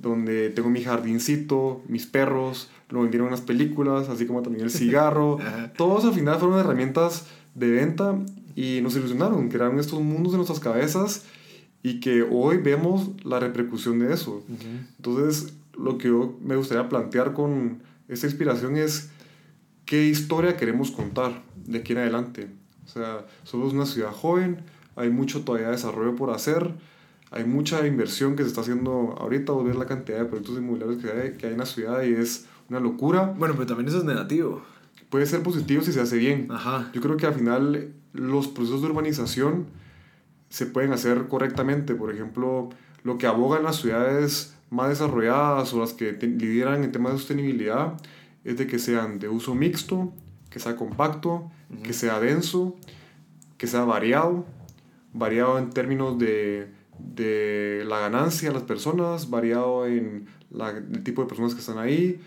donde tengo mi jardincito, mis perros, lo vendieron en las películas, así como también el cigarro. Todos al final fueron herramientas de venta y nos ilusionaron, crearon estos mundos en nuestras cabezas y que hoy vemos la repercusión de eso. Uh-huh. Entonces, lo que yo me gustaría plantear con esta inspiración es qué historia queremos contar de aquí en adelante. O sea, somos una ciudad joven, hay mucho todavía desarrollo por hacer, hay mucha inversión que se está haciendo ahorita. Vos ves la cantidad de proyectos inmobiliarios que hay, que hay en la ciudad y es una locura. Bueno, pero también eso es negativo. Puede ser positivo si se hace bien. Ajá. Yo creo que al final los procesos de urbanización se pueden hacer correctamente. Por ejemplo, lo que abogan las ciudades más desarrolladas o las que te- lideran en temas de sostenibilidad es de que sean de uso mixto, que sea compacto, uh-huh. que sea denso, que sea variado. Variado en términos de... de la ganancia de las personas, variado en la, el tipo de personas que están ahí,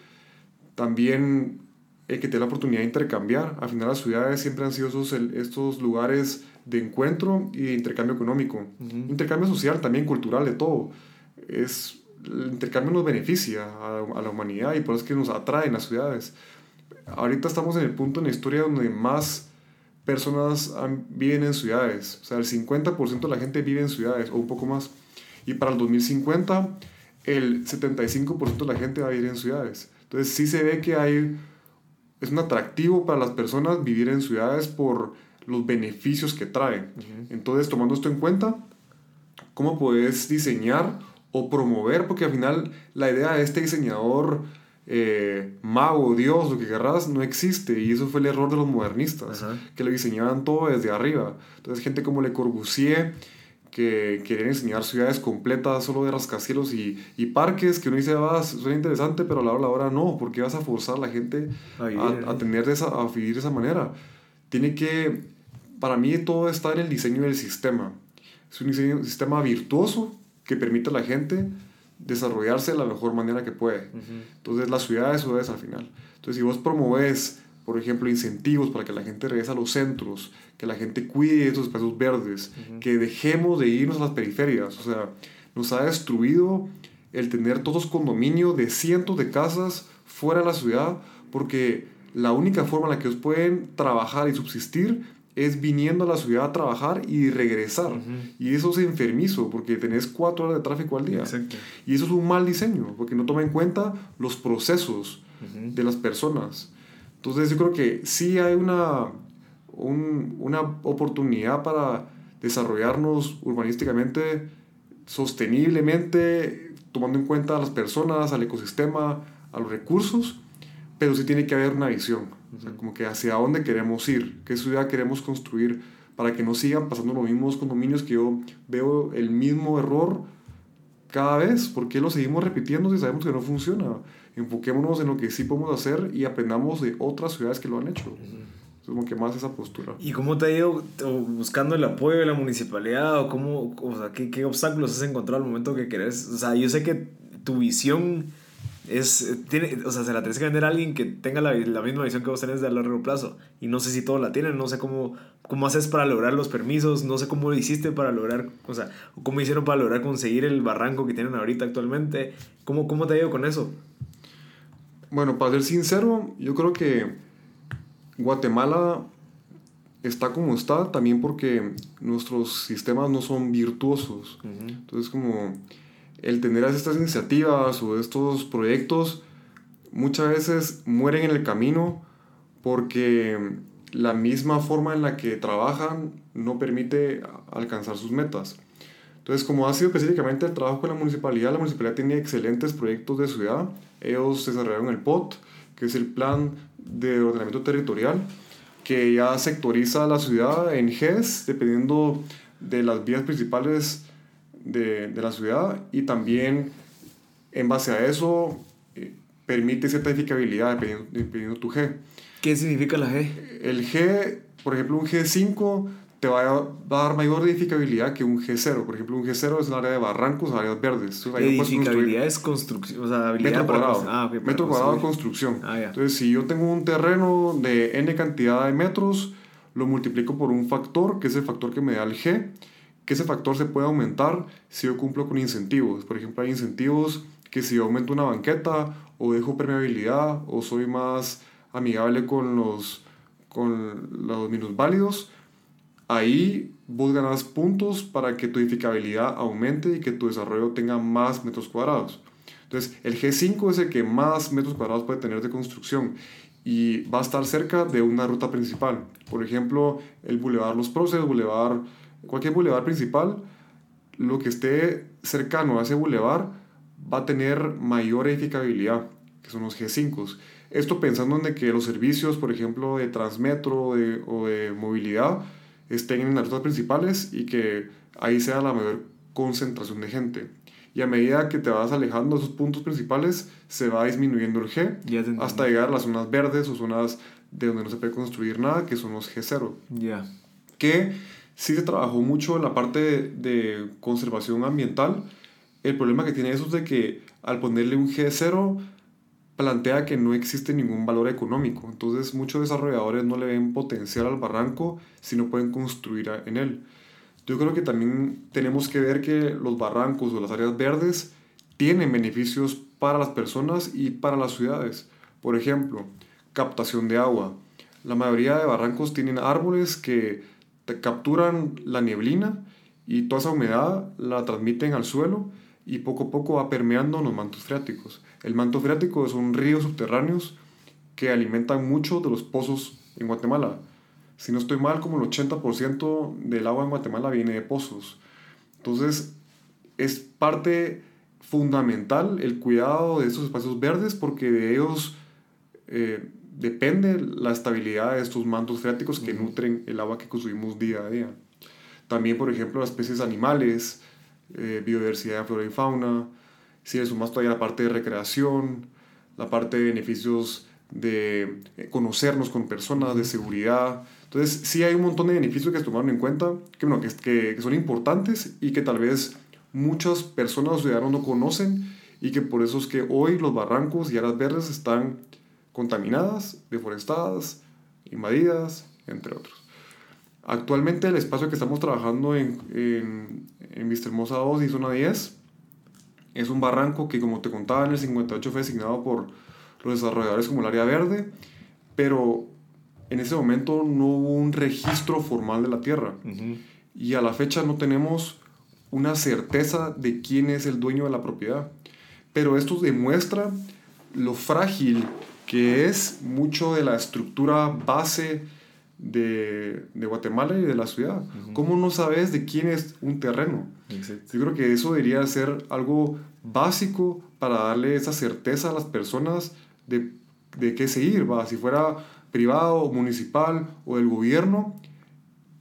también el que tenga la oportunidad de intercambiar. Al final las ciudades siempre han sido esos, el, estos lugares de encuentro y de intercambio económico, uh-huh. intercambio social también, cultural, de todo. Es, el intercambio nos beneficia a, a la humanidad y por eso es que nos atraen las ciudades. Ahorita estamos en el punto en la historia donde más personas viven en ciudades. O sea, el cincuenta por ciento de la gente vive en ciudades o un poco más, y para el dos mil cincuenta el setenta y cinco por ciento de la gente va a vivir en ciudades. Entonces sí se ve que hay, es un atractivo para las personas vivir en ciudades por los beneficios que traen. Uh-huh. Entonces, tomando esto en cuenta, ¿cómo puedes diseñar o promover? Porque al final la idea de este diseñador, Eh, mago, Dios, lo que querrás, no existe, y eso fue el error de los modernistas, ajá. que lo diseñaban todo desde arriba. Entonces, gente como Le Corbusier, que querían enseñar ciudades completas solo de rascacielos y, y parques, que uno dice, ah, suena interesante, pero a la hora, a la hora no, porque vas a forzar a la gente a vivir, a, a tener esa, a vivir de esa manera. Tiene que, para mí, todo está en el diseño del sistema. Es un diseño, un sistema virtuoso que permite a la gente desarrollarse de la mejor manera que puede. Uh-huh. Entonces las ciudades ciudades al final. Entonces, si vos promovés, por ejemplo, incentivos para que la gente regrese a los centros, que la gente cuide esos espacios verdes, uh-huh. que dejemos de irnos a las periferias. O sea, nos ha destruido el tener todos condominios de cientos de casas fuera de la ciudad, porque la única forma en la que ellos pueden trabajar y subsistir es viniendo a la ciudad a trabajar y regresar. Uh-huh. Y eso es enfermizo, porque tenés cuatro horas de tráfico al día. Exacto. Y eso es un mal diseño, porque no toma en cuenta los procesos uh-huh. de las personas. Entonces yo creo que sí hay una, un, una oportunidad para desarrollarnos urbanísticamente, sosteniblemente, tomando en cuenta a las personas, al ecosistema, a los recursos, pero sí tiene que haber una visión. O sea, como que hacia dónde queremos ir, qué ciudad queremos construir, para que no sigan pasando los mismos condominios, que yo veo el mismo error cada vez. ¿Por qué lo seguimos repitiendo si sabemos que no funciona? Enfoquémonos en lo que sí podemos hacer y aprendamos de otras ciudades que lo han hecho. Es como que más esa postura. ¿Y cómo te ha ido buscando el apoyo de la municipalidad? ¿O cómo, o sea, qué, qué obstáculos has encontrado al momento que querés? O sea, yo sé que tu visión es, tiene, o sea, se la tenés que vender a alguien que tenga la, la misma visión que vos tenés de a largo plazo, y no sé si todos la tienen. No sé cómo, cómo haces para lograr los permisos, no sé cómo hiciste para lograr, o sea, cómo hicieron para lograr conseguir el barranco que tienen ahorita actualmente. ¿Cómo, cómo te ha ido con eso? Bueno, para ser sincero, yo creo que Guatemala está como está también porque nuestros sistemas no son virtuosos. Uh-huh. Entonces, como el tener estas iniciativas o estos proyectos muchas veces mueren en el camino porque la misma forma en la que trabajan no permite alcanzar sus metas. Entonces, como ha sido específicamente el trabajo con la municipalidad, la municipalidad tiene excelentes proyectos de ciudad. Ellos desarrollaron el P O T, que es el Plan de Ordenamiento Territorial, que ya sectoriza la ciudad en G E S, dependiendo de las vías principales De, de la ciudad, y también en base a eso eh, permite cierta edificabilidad dependiendo, dependiendo tu G. ¿Qué significa la G? El G, por ejemplo, un G cinco te va a, va a dar mayor edificabilidad que un G cero. Por ejemplo, un G cero es un área de barrancos, áreas verdes. Entonces, edificabilidad es construcción, o sea, habilidad metro cuadrado, para ah, okay, para metro cuadrado de construcción. Ah, yeah. Entonces, si yo tengo un terreno de n cantidad de metros, lo multiplico por un factor, que es el factor que me da el G, que ese factor se puede aumentar si yo cumplo con incentivos. Por ejemplo, hay incentivos que si yo aumento una banqueta, o dejo permeabilidad, o soy más amigable con los, con los minusválidos, ahí vos ganás puntos para que tu edificabilidad aumente y que tu desarrollo tenga más metros cuadrados. Entonces, el G cinco es el que más metros cuadrados puede tener de construcción y va a estar cerca de una ruta principal. Por ejemplo, el Boulevard Los Próceres, Boulevard, cualquier boulevard principal, lo que esté cercano a ese boulevard va a tener mayor edificabilidad, que son los G cinco. Esto pensando en que los servicios, por ejemplo, de Transmetro de, o de movilidad, estén en las rutas principales y que ahí sea la mayor concentración de gente. Y a medida que te vas alejando de esos puntos principales, se va disminuyendo el G hasta llegar a las zonas verdes o zonas de donde no se puede construir nada, que son los G cero. Yeah. Que sí se trabajó mucho en la parte de, de conservación ambiental. El problema que tiene eso es de que al ponerle un G cero plantea que no existe ningún valor económico. Entonces muchos desarrolladores no le ven potencial al barranco si no pueden construir en él. Yo creo que también tenemos que ver que los barrancos o las áreas verdes tienen beneficios para las personas y para las ciudades. Por ejemplo, captación de agua. La mayoría de barrancos tienen árboles que capturan la neblina y toda esa humedad la transmiten al suelo y poco a poco va permeando los mantos freáticos. El manto freático son ríos subterráneos que alimentan mucho de los pozos en Guatemala. Si no estoy mal, como el ochenta por ciento del agua en Guatemala viene de pozos. Entonces, es parte fundamental el cuidado de estos espacios verdes porque de ellos eh, depende la estabilidad de estos mantos freáticos que uh-huh. nutren el agua que consumimos día a día. También, por ejemplo, las especies animales, eh, biodiversidad de flora y fauna. Si le sumas todavía la parte de recreación, la parte de beneficios de conocernos con personas, de seguridad. Entonces, sí hay un montón de beneficios que se tomaron en cuenta, que, bueno, que, que son importantes y que tal vez muchas personas o ciudadanos no conocen y que por eso es que hoy los barrancos y áreas verdes están contaminadas, deforestadas, invadidas, entre otros. Actualmente el espacio que estamos trabajando en, en, en Vista Hermosa dos y Zona diez es un barranco que, como te contaba, en el cincuenta y ocho fue designado por los desarrolladores como el área verde, pero en ese momento no hubo un registro formal de la tierra. Uh-huh. Y a la fecha no tenemos una certeza de quién es el dueño de la propiedad. Pero esto demuestra lo frágil que es mucho de la estructura base de, de Guatemala y de la ciudad. Uh-huh. ¿Cómo no sabes de quién es un terreno? Exacto. Yo creo que eso debería ser algo básico para darle esa certeza a las personas de, de qué seguir, ¿va? Si fuera privado, municipal o del gobierno,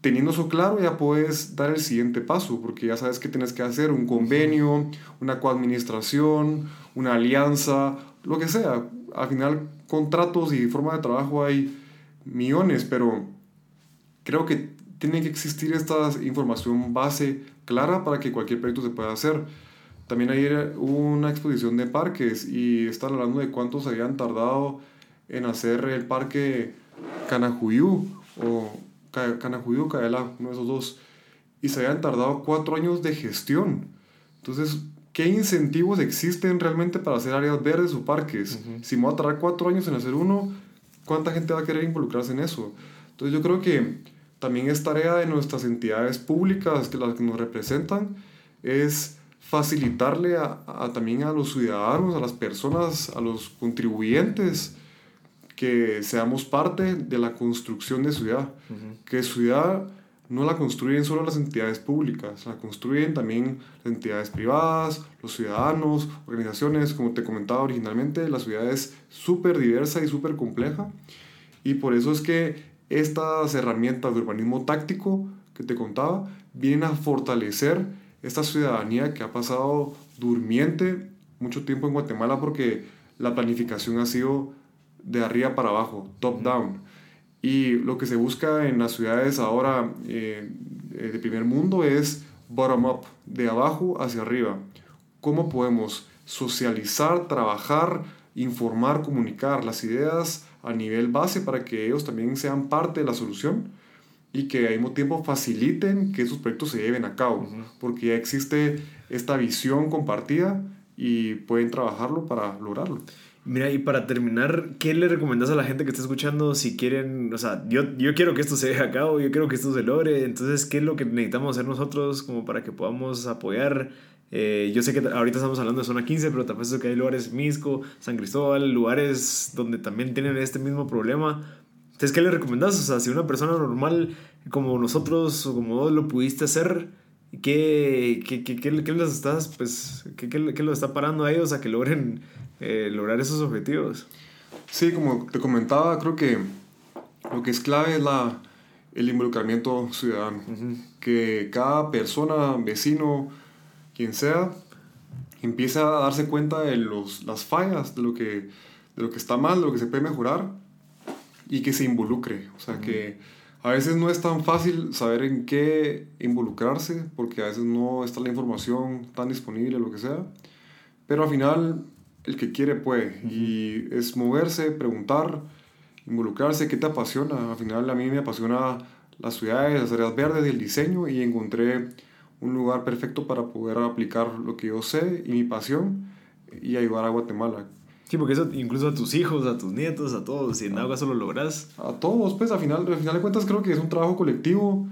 teniendo eso claro ya puedes dar el siguiente paso, porque ya sabes que tienes que hacer un convenio, una coadministración, una alianza, lo que sea. Al final, contratos y formas de trabajo hay millones, pero creo que tiene que existir esta información base clara para que cualquier proyecto se pueda hacer. También ayer hubo una exposición de parques y están hablando de cuántos habían tardado en hacer el parque Canajuyú o Canajuyú, Caela, uno de esos dos, y se habían tardado cuatro años de gestión. Entonces, ¿qué incentivos existen realmente para hacer áreas verdes o parques? Uh-huh. Si me voy a tardar cuatro años en hacer uno, ¿cuánta gente va a querer involucrarse en eso? Entonces yo creo que también es tarea de nuestras entidades públicas, que las que nos representan, es facilitarle a, a, también a los ciudadanos, a las personas, a los contribuyentes, que seamos parte de la construcción de ciudad. Uh-huh. Que ciudad no la construyen solo las entidades públicas, la construyen también las entidades privadas, los ciudadanos, organizaciones. Como te comentaba originalmente, la ciudad es súper diversa y súper compleja, y por eso es que estas herramientas de urbanismo táctico que te contaba vienen a fortalecer esta ciudadanía que ha pasado durmiente mucho tiempo en Guatemala, porque la planificación ha sido de arriba para abajo, top down, Y lo que se busca en las ciudades ahora eh, de primer mundo es bottom up, de abajo hacia arriba. ¿Cómo podemos socializar, trabajar, informar, comunicar las ideas a nivel base para que ellos también sean parte de la solución y que al mismo tiempo faciliten que esos proyectos se lleven a cabo? Uh-huh. Porque ya existe esta visión compartida y pueden trabajarlo para lograrlo. Mira, y para terminar, ¿qué le recomendás a la gente que está escuchando si quieren? O sea, yo, yo quiero que esto se deje a cabo, yo quiero que esto se logre. Entonces, ¿qué es lo que necesitamos hacer nosotros como para que podamos apoyar? Eh, yo sé que ahorita estamos hablando de zona quince, pero tal vez que hay lugares, Misco, San Cristóbal, lugares donde también tienen este mismo problema. Entonces, ¿qué le recomendás? O sea, si una persona normal como nosotros o como vos lo pudiste hacer, ¿qué, qué, qué, qué, qué les estás, pues, qué, qué, qué los está parando a ellos a que logren eh, lograr esos objetivos? Sí, como te comentaba, creo que lo que es clave es la, el involucramiento ciudadano. Uh-huh. Que cada persona, vecino, quien sea, empieza a darse cuenta de los, las fallas, de lo, que, de lo que está mal, de lo que se puede mejorar, y que se involucre. O sea, uh-huh. que a veces no es tan fácil saber en qué involucrarse, porque a veces no está la información tan disponible, lo que sea. Pero al final, el que quiere puede. Uh-huh. Y es moverse, preguntar, involucrarse. ¿Qué te apasiona? Al final, a mí me apasiona las ciudades, las áreas verdes, el diseño, y encontré un lugar perfecto para poder aplicar lo que yo sé y mi pasión y ayudar a Guatemala. Sí, porque eso incluso a tus hijos, a tus nietos, a todos, si en agua solo lográs. A todos, pues, al final, al final de cuentas creo que es un trabajo colectivo.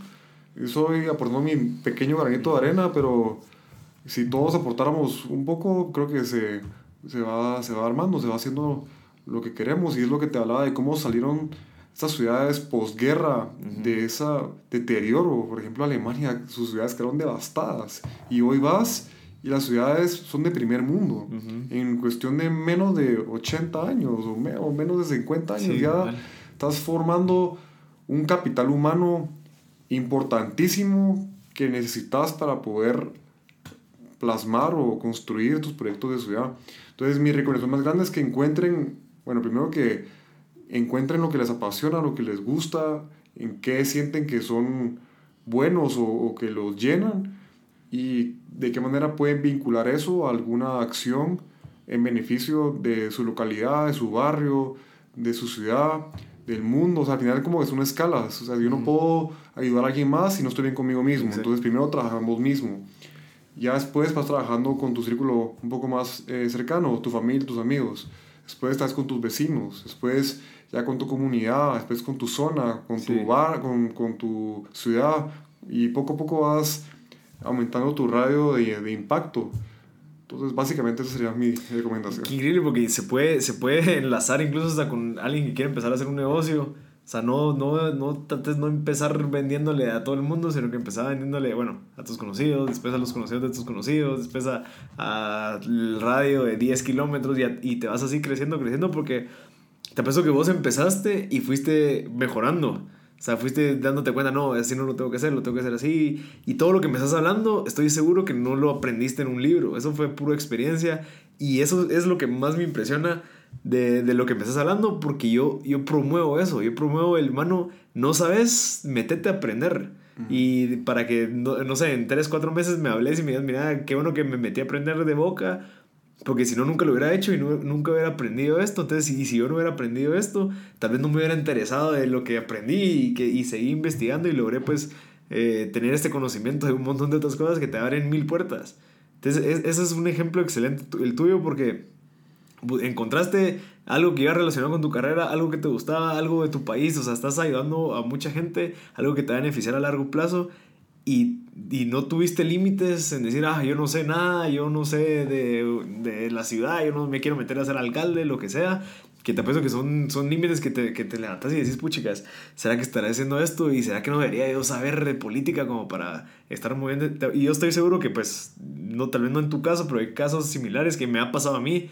Yo soy aportando mi pequeño granito de arena, pero si todos aportáramos un poco, creo que se, se, va, se va armando, se va haciendo lo que queremos. Y es lo que te hablaba de cómo salieron estas ciudades posguerra, uh-huh. de ese deterioro. Por ejemplo, Alemania, sus ciudades quedaron devastadas. Y hoy vas y las ciudades son de primer mundo. Uh-huh. En cuestión de menos de ochenta años o, me, o menos de cincuenta años, sí, ya vale. Estás formando un capital humano importantísimo que necesitas para poder plasmar o construir tus proyectos de ciudad. Entonces, mi recomendación más grande es que encuentren, bueno, primero que encuentren lo que les apasiona, lo que les gusta, en qué sienten que son buenos o, o que los llenan, y de qué manera pueden vincular eso a alguna acción en beneficio de su localidad, de su barrio, de su ciudad, del mundo. O sea, al final como es una escala. O sea, yo no puedo ayudar a alguien más si no estoy bien conmigo mismo. Sí. Entonces primero trabajamos mismo. Ya después vas trabajando con tu círculo un poco más eh, cercano, tu familia, tus amigos. Después estás con tus vecinos, después ya con tu comunidad, después con tu zona, con sí. tu bar, con, con tu ciudad, y poco a poco vas aumentando tu radio de, de impacto. Entonces, básicamente esa sería mi recomendación. Qué increíble, porque se puede, se puede enlazar incluso hasta con alguien que quiere empezar a hacer un negocio. O sea, no, no, no trates no empezar vendiéndole a todo el mundo, sino que empezaba vendiéndole, bueno, a tus conocidos, después a los conocidos de tus conocidos, después a, a el radio de diez kilómetros, y, a, y te vas así creciendo, creciendo, porque te apuesto que vos empezaste y fuiste mejorando. O sea, fuiste dándote cuenta, no, así no lo tengo que hacer, lo tengo que hacer así. Y todo lo que me estás hablando, estoy seguro que no lo aprendiste en un libro. Eso fue pura experiencia, y eso es lo que más me impresiona De, de lo que me estás hablando, porque yo, yo promuevo eso, yo promuevo el mano, no sabes, metete a aprender. Uh-huh. Y para que, no, no sé, en tres, cuatro meses me hables y me digas, mira, qué bueno que me metí a aprender de boca, porque si no, nunca lo hubiera hecho y no, nunca hubiera aprendido esto. Entonces, y si yo no hubiera aprendido esto, tal vez no me hubiera interesado de lo que aprendí, y, que, y seguí investigando y logré, pues, eh, tener este conocimiento de un montón de otras cosas que te abren mil puertas. Entonces, es, ese es un ejemplo excelente, el tuyo, porque encontraste algo que iba relacionado con tu carrera, algo que te gustaba, algo de tu país. O sea, estás ayudando a mucha gente, algo que te va a beneficiar a largo plazo, y, y no tuviste límites en decir, ah, yo no sé nada, yo no sé de, de la ciudad, yo no me quiero meter a ser alcalde, lo que sea. Que te apuesto que son, son límites que te, que te levantas y decís, puchicas, ¿será que estaré haciendo esto? ¿Y será que no debería yo saber de política como para estar moviendo? Y yo estoy seguro que, pues, no, tal vez no en tu caso, pero hay casos similares que me ha pasado a mí,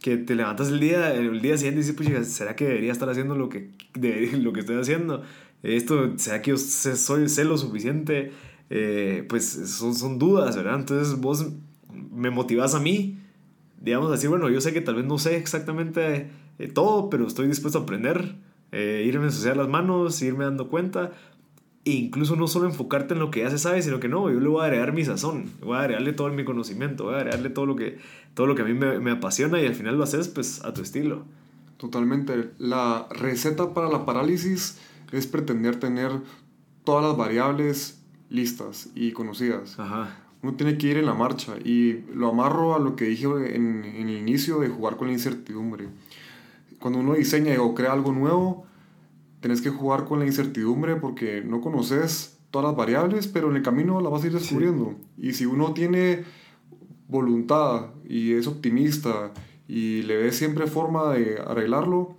que te levantas el día, el día siguiente y dices, pues, ¿será que debería estar haciendo lo que, debería, lo que estoy haciendo? Esto, ¿será que yo sé, soy, sé lo suficiente? Eh, pues son, son dudas, ¿verdad? Entonces vos me motivás a mí, digamos, a decir, bueno, yo sé que tal vez no sé exactamente eh, todo, pero estoy dispuesto a aprender. eh, irme a ensuciar las manos, irme dando cuenta. E incluso no solo enfocarte en lo que ya se sabe, sino que no, yo le voy a agregar mi sazón, voy a agregarle todo mi conocimiento, voy a agregarle todo lo que, todo lo que a mí me, me apasiona, y al final lo haces pues a tu estilo. Totalmente. La receta para la parálisis es pretender tener todas las variables listas y conocidas. Ajá. Uno tiene que ir en la marcha, y lo amarro a lo que dije en, en el inicio de jugar con la incertidumbre. Cuando uno diseña o crea algo nuevo, tenés que jugar con la incertidumbre porque no conoces todas las variables, pero en el camino las vas a ir descubriendo. Sí. Y si uno tiene voluntad y es optimista y le ve siempre forma de arreglarlo,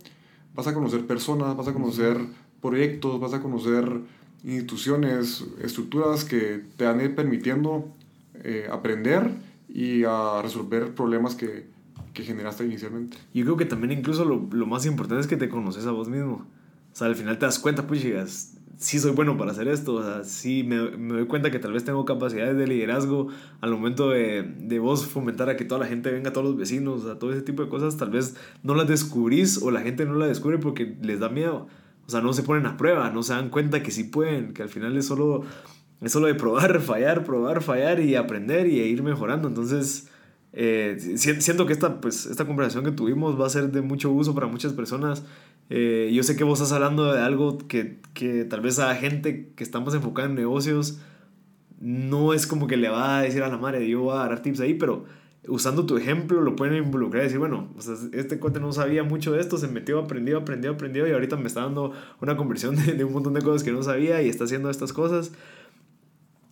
vas a conocer personas, vas a conocer proyectos, vas a conocer instituciones, estructuras que te van a ir permitiendo eh, aprender y a resolver problemas que, que generaste inicialmente. Yo creo que también incluso lo, lo más importante es que te conoces a vos mismo. O sea, al final te das cuenta, pues llegas, sí soy bueno para hacer esto, o sea, sí me, me doy cuenta que tal vez tengo capacidades de liderazgo al momento de, de vos fomentar a que toda la gente venga, todos los vecinos, o sea, todo ese tipo de cosas, tal vez no las descubrís o la gente no las descubre porque les da miedo, o sea, no se ponen a prueba, no se dan cuenta que sí pueden, que al final es solo, es solo de probar, fallar, probar, fallar y aprender y ir mejorando, entonces... Eh, siento que esta, pues, esta conversación que tuvimos va a ser de mucho uso para muchas personas. eh, Yo sé que vos estás hablando de algo que, que tal vez a gente que estamos enfocada en negocios no es como que le va a decir a la madre, yo voy a dar tips ahí, pero usando tu ejemplo lo pueden involucrar y decir, bueno, o sea, este cuate no sabía mucho de esto, se metió, aprendió, aprendió, aprendió y ahorita me está dando una conversión de, de un montón de cosas que no sabía y está haciendo estas cosas.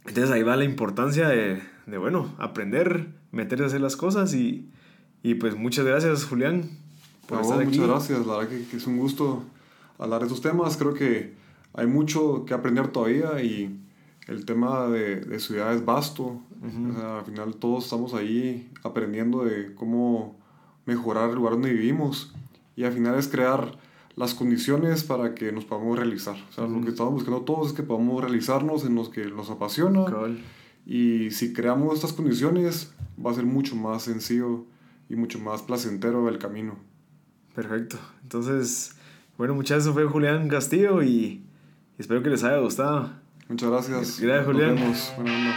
Entonces ahí va la importancia de, de bueno, aprender, meterse a hacer las cosas y, y pues muchas gracias, Julián, por estar aquí. Muchas gracias, la verdad que, que es un gusto hablar de estos temas. Creo que hay mucho que aprender todavía y el tema de, de ciudad es vasto. Uh-huh. O sea, al final todos estamos ahí aprendiendo de cómo mejorar el lugar donde vivimos y al final es crear las condiciones para que nos podamos realizar. O sea, uh-huh. Lo que estamos buscando todos es que podamos realizarnos en lo que nos apasiona. Cool. Y si creamos estas condiciones, va a ser mucho más sencillo y mucho más placentero el camino. Perfecto. Entonces, bueno, muchas gracias. Fue Julián Castillo y espero que les haya gustado. Muchas gracias. Gracias, Julián. Nos vemos.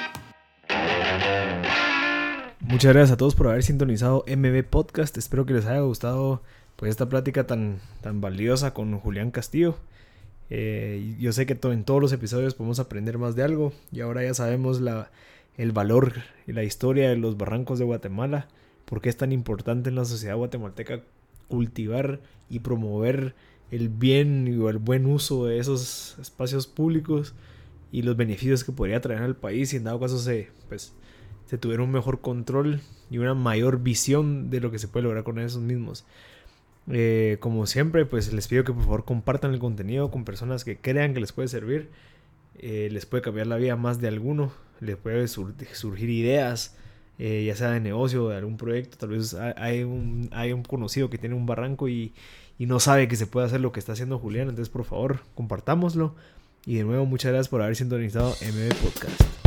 Muchas gracias a todos por haber sintonizado M B Podcast. Espero que les haya gustado pues esta plática tan, tan valiosa con Julián Castillo. Eh, yo sé que to- en todos los episodios podemos aprender más de algo y ahora ya sabemos la, el valor y la historia de los barrancos de Guatemala, por qué es tan importante en la sociedad guatemalteca cultivar y promover el bien y el buen uso de esos espacios públicos y los beneficios que podría traer al país si en dado caso se, pues, se tuviera un mejor control y una mayor visión de lo que se puede lograr con esos mismos. Eh, como siempre, pues les pido que por favor compartan el contenido con personas que crean que les puede servir, eh, les puede cambiar la vida más de alguno, les puede sur- surgir ideas, eh, ya sea de negocio o de algún proyecto. Tal vez hay un, hay un conocido que tiene un barranco y, y no sabe que se puede hacer lo que está haciendo Julián, entonces por favor compartámoslo. Y de nuevo, muchas gracias por haber sintonizado M B Podcast.